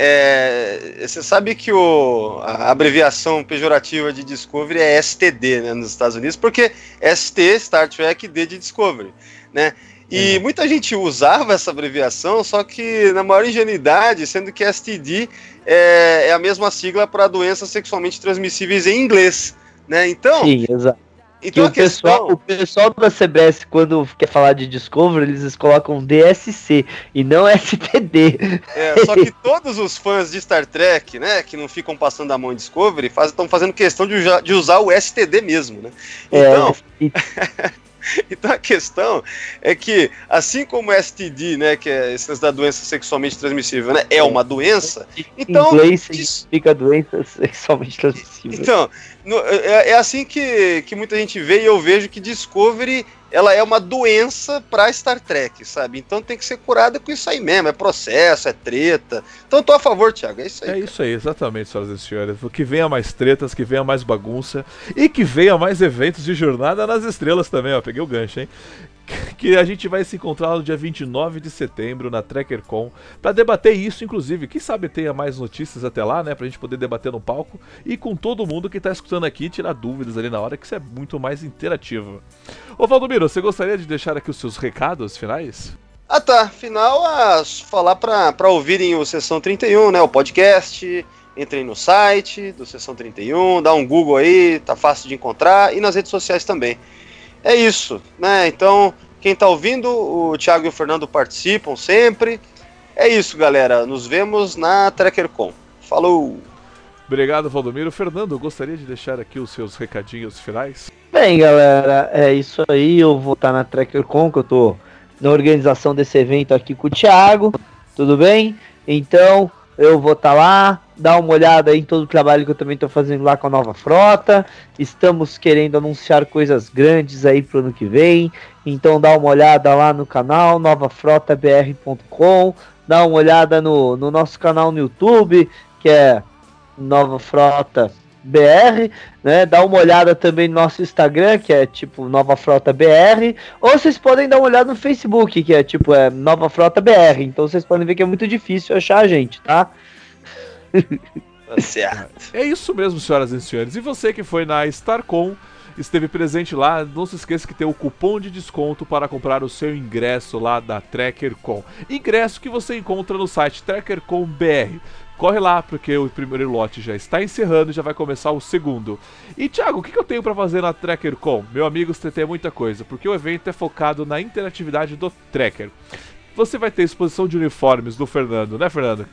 você sabe que a abreviação pejorativa de Discovery é STD, né, nos Estados Unidos, porque ST, Star Trek, D de Discovery, né? E muita gente usava essa abreviação, só que na maior ingenuidade, sendo que STD é a mesma sigla para doenças sexualmente transmissíveis em inglês, né? Então... Sim, exato. Então que o pessoal da CBS, quando quer falar de Discovery, eles colocam DSC e não STD. É, só que todos os fãs de Star Trek, né, que não ficam passando a mão em Discovery, estão fazendo questão de usar o STD mesmo, né? Então... Então a questão é que, assim como o STD, né, que é da doença sexualmente transmissível, né, é uma doença, então... Em inglês significa doença sexualmente transmissível. Então, é assim que muita gente vê, e eu vejo que Discovery, ela é uma doença pra Star Trek, sabe? Então tem que ser curada com isso aí mesmo, é processo, é treta. Então eu tô a favor, Thiago, é isso aí. É cara. Isso aí, exatamente, senhoras e senhores. Que venha mais tretas, que venha mais bagunça e que venha mais eventos de Jornada nas Estrelas também, ó, peguei o gancho, hein? Que a gente vai se encontrar no dia 29 de setembro na TrackerCon pra debater isso, inclusive, quem sabe tenha mais notícias até lá, né, pra gente poder debater no palco e com todo mundo que tá escutando aqui, tirar dúvidas ali na hora, que isso é muito mais interativo. Ô Waldomiro, você gostaria de deixar aqui os seus recados finais? Ah tá, final a falar pra ouvirem o Seção 31, né, o podcast, entrem no site do Seção 31, dá um Google aí, tá fácil de encontrar, e nas redes sociais também. É isso, né? Então, quem tá ouvindo, o Thiago e o Fernando participam sempre. É isso, galera. Nos vemos na TrackerCon. Falou! Obrigado, Waldomiro. Fernando, gostaria de deixar aqui os seus recadinhos finais? Bem, galera, é isso aí. Eu vou estar na TrackerCon, que eu tô na organização desse evento aqui com o Thiago. Tudo bem? Então, eu vou estar lá. Dá uma olhada aí em todo o trabalho que eu também estou fazendo lá com a Nova Frota. Estamos querendo anunciar coisas grandes aí pro ano que vem. Então dá uma olhada lá no canal, novafrotabr.com. Dá uma olhada no nosso canal no YouTube, que é Nova Frota BR, né? Dá uma olhada também no nosso Instagram, que é tipo Nova Frota BR, ou vocês podem dar uma olhada no Facebook, que é tipo Nova Frota BR. Então vocês podem ver que é muito difícil achar a gente, tá? É isso mesmo, senhoras e senhores. E você que foi na StarCon, esteve presente lá, não se esqueça que tem o cupom de desconto para comprar o seu ingresso lá da TrackerCon. Ingresso que você encontra no site TrackerCon.br. Corre lá, porque o primeiro lote já está encerrando e já vai começar o segundo. E, Thiago, o que eu tenho para fazer na TrackerCon? Meu amigo, você tem muita coisa, porque o evento é focado na interatividade do Tracker. Você vai ter exposição de uniformes do Fernando, né, Fernando?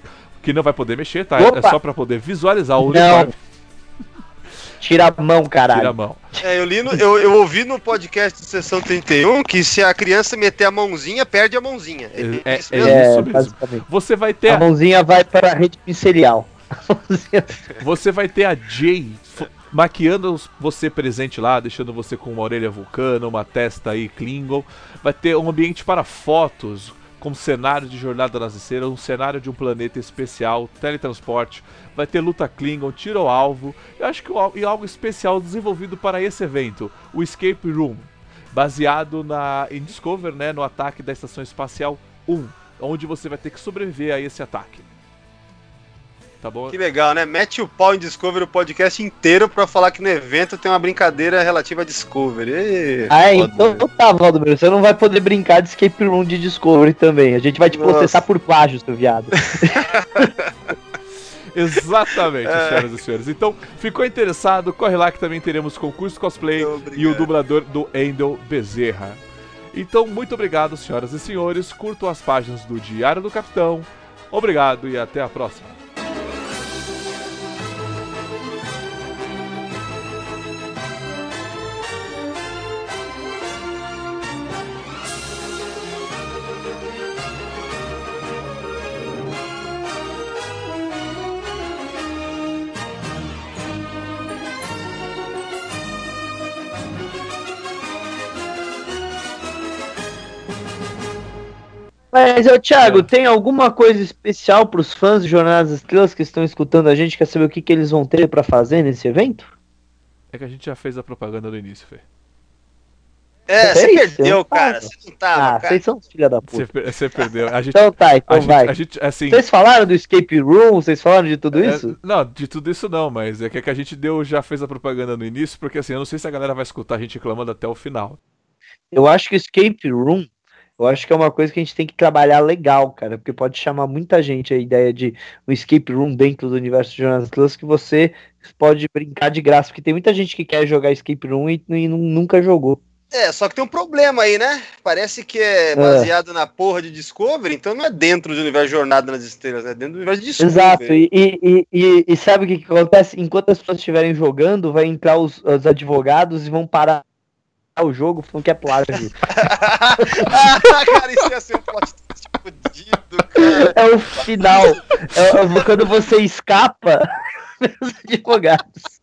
Que não vai poder mexer, tá? Opa! É só pra poder visualizar o uniforme. Tira a mão, caralho. Tira a mão. É, eu ouvi no podcast de Seção 31 que se a criança meter a mãozinha, perde a mãozinha. É isso mesmo. Você vai ter... A mãozinha vai para a rede pincelial. Você vai ter a Jay maquiando você presente lá, deixando você com uma orelha vulcana, uma testa aí Klingon. Vai ter um ambiente para fotos, como cenário de Jornada nas Estrelas, um cenário de um planeta especial, teletransporte, vai ter luta Klingon, tiro ao alvo, eu acho que algo especial desenvolvido para esse evento, o Escape Room, baseado em Discovery, né, no ataque da Estação Espacial 1, onde você vai ter que sobreviver a esse ataque. Tá bom? Que legal, né? Mete o pau em Discovery o podcast inteiro pra falar que no evento tem uma brincadeira relativa a Discovery. Então tá, Waldomiro, você não vai poder brincar de Escape Room de Discovery também. A gente vai te processar por plágio, seu viado. Exatamente, senhoras e senhores. Então, ficou interessado? Corre lá que também teremos concurso cosplay e o dublador do Endel, Bezerra. Então, muito obrigado, senhoras e senhores. Curtam as páginas do Diário do Capitão. Obrigado e até a próxima. Mas, Thiago, tem alguma coisa especial para os fãs de Jornada nas Estrelas que estão escutando a gente? Quer saber o que eles vão ter para fazer nesse evento? É que a gente já fez a propaganda no início, Fê. É, você perdeu, cara. Você não tava, cara. Vocês são filha da puta. Você perdeu. A gente, então tá, então a vai. Vocês assim, falaram do Escape Room? Vocês falaram de tudo isso? Não, de tudo isso não, mas é que a gente já fez a propaganda no início, porque assim, eu não sei se a galera vai escutar a gente reclamando até o final. Eu acho que o Escape Room... Eu acho que é uma coisa que a gente tem que trabalhar legal, cara, porque pode chamar muita gente a ideia de um escape room dentro do universo de Jornada nas Estrelas que você pode brincar de graça, porque tem muita gente que quer jogar escape room e nunca jogou. É, só que tem um problema aí, né? Parece que é baseado na porra de Discovery, então não é dentro do universo de Jornada nas Estrelas, é dentro do universo de Discovery. Exato, e sabe o que acontece? Enquanto as pessoas estiverem jogando, vai entrar os advogados e vão parar o jogo, falando que é plágio. Cara, isso ia ser um plot twist fodido, cara. É o final. Quando você escapa, meus advogados.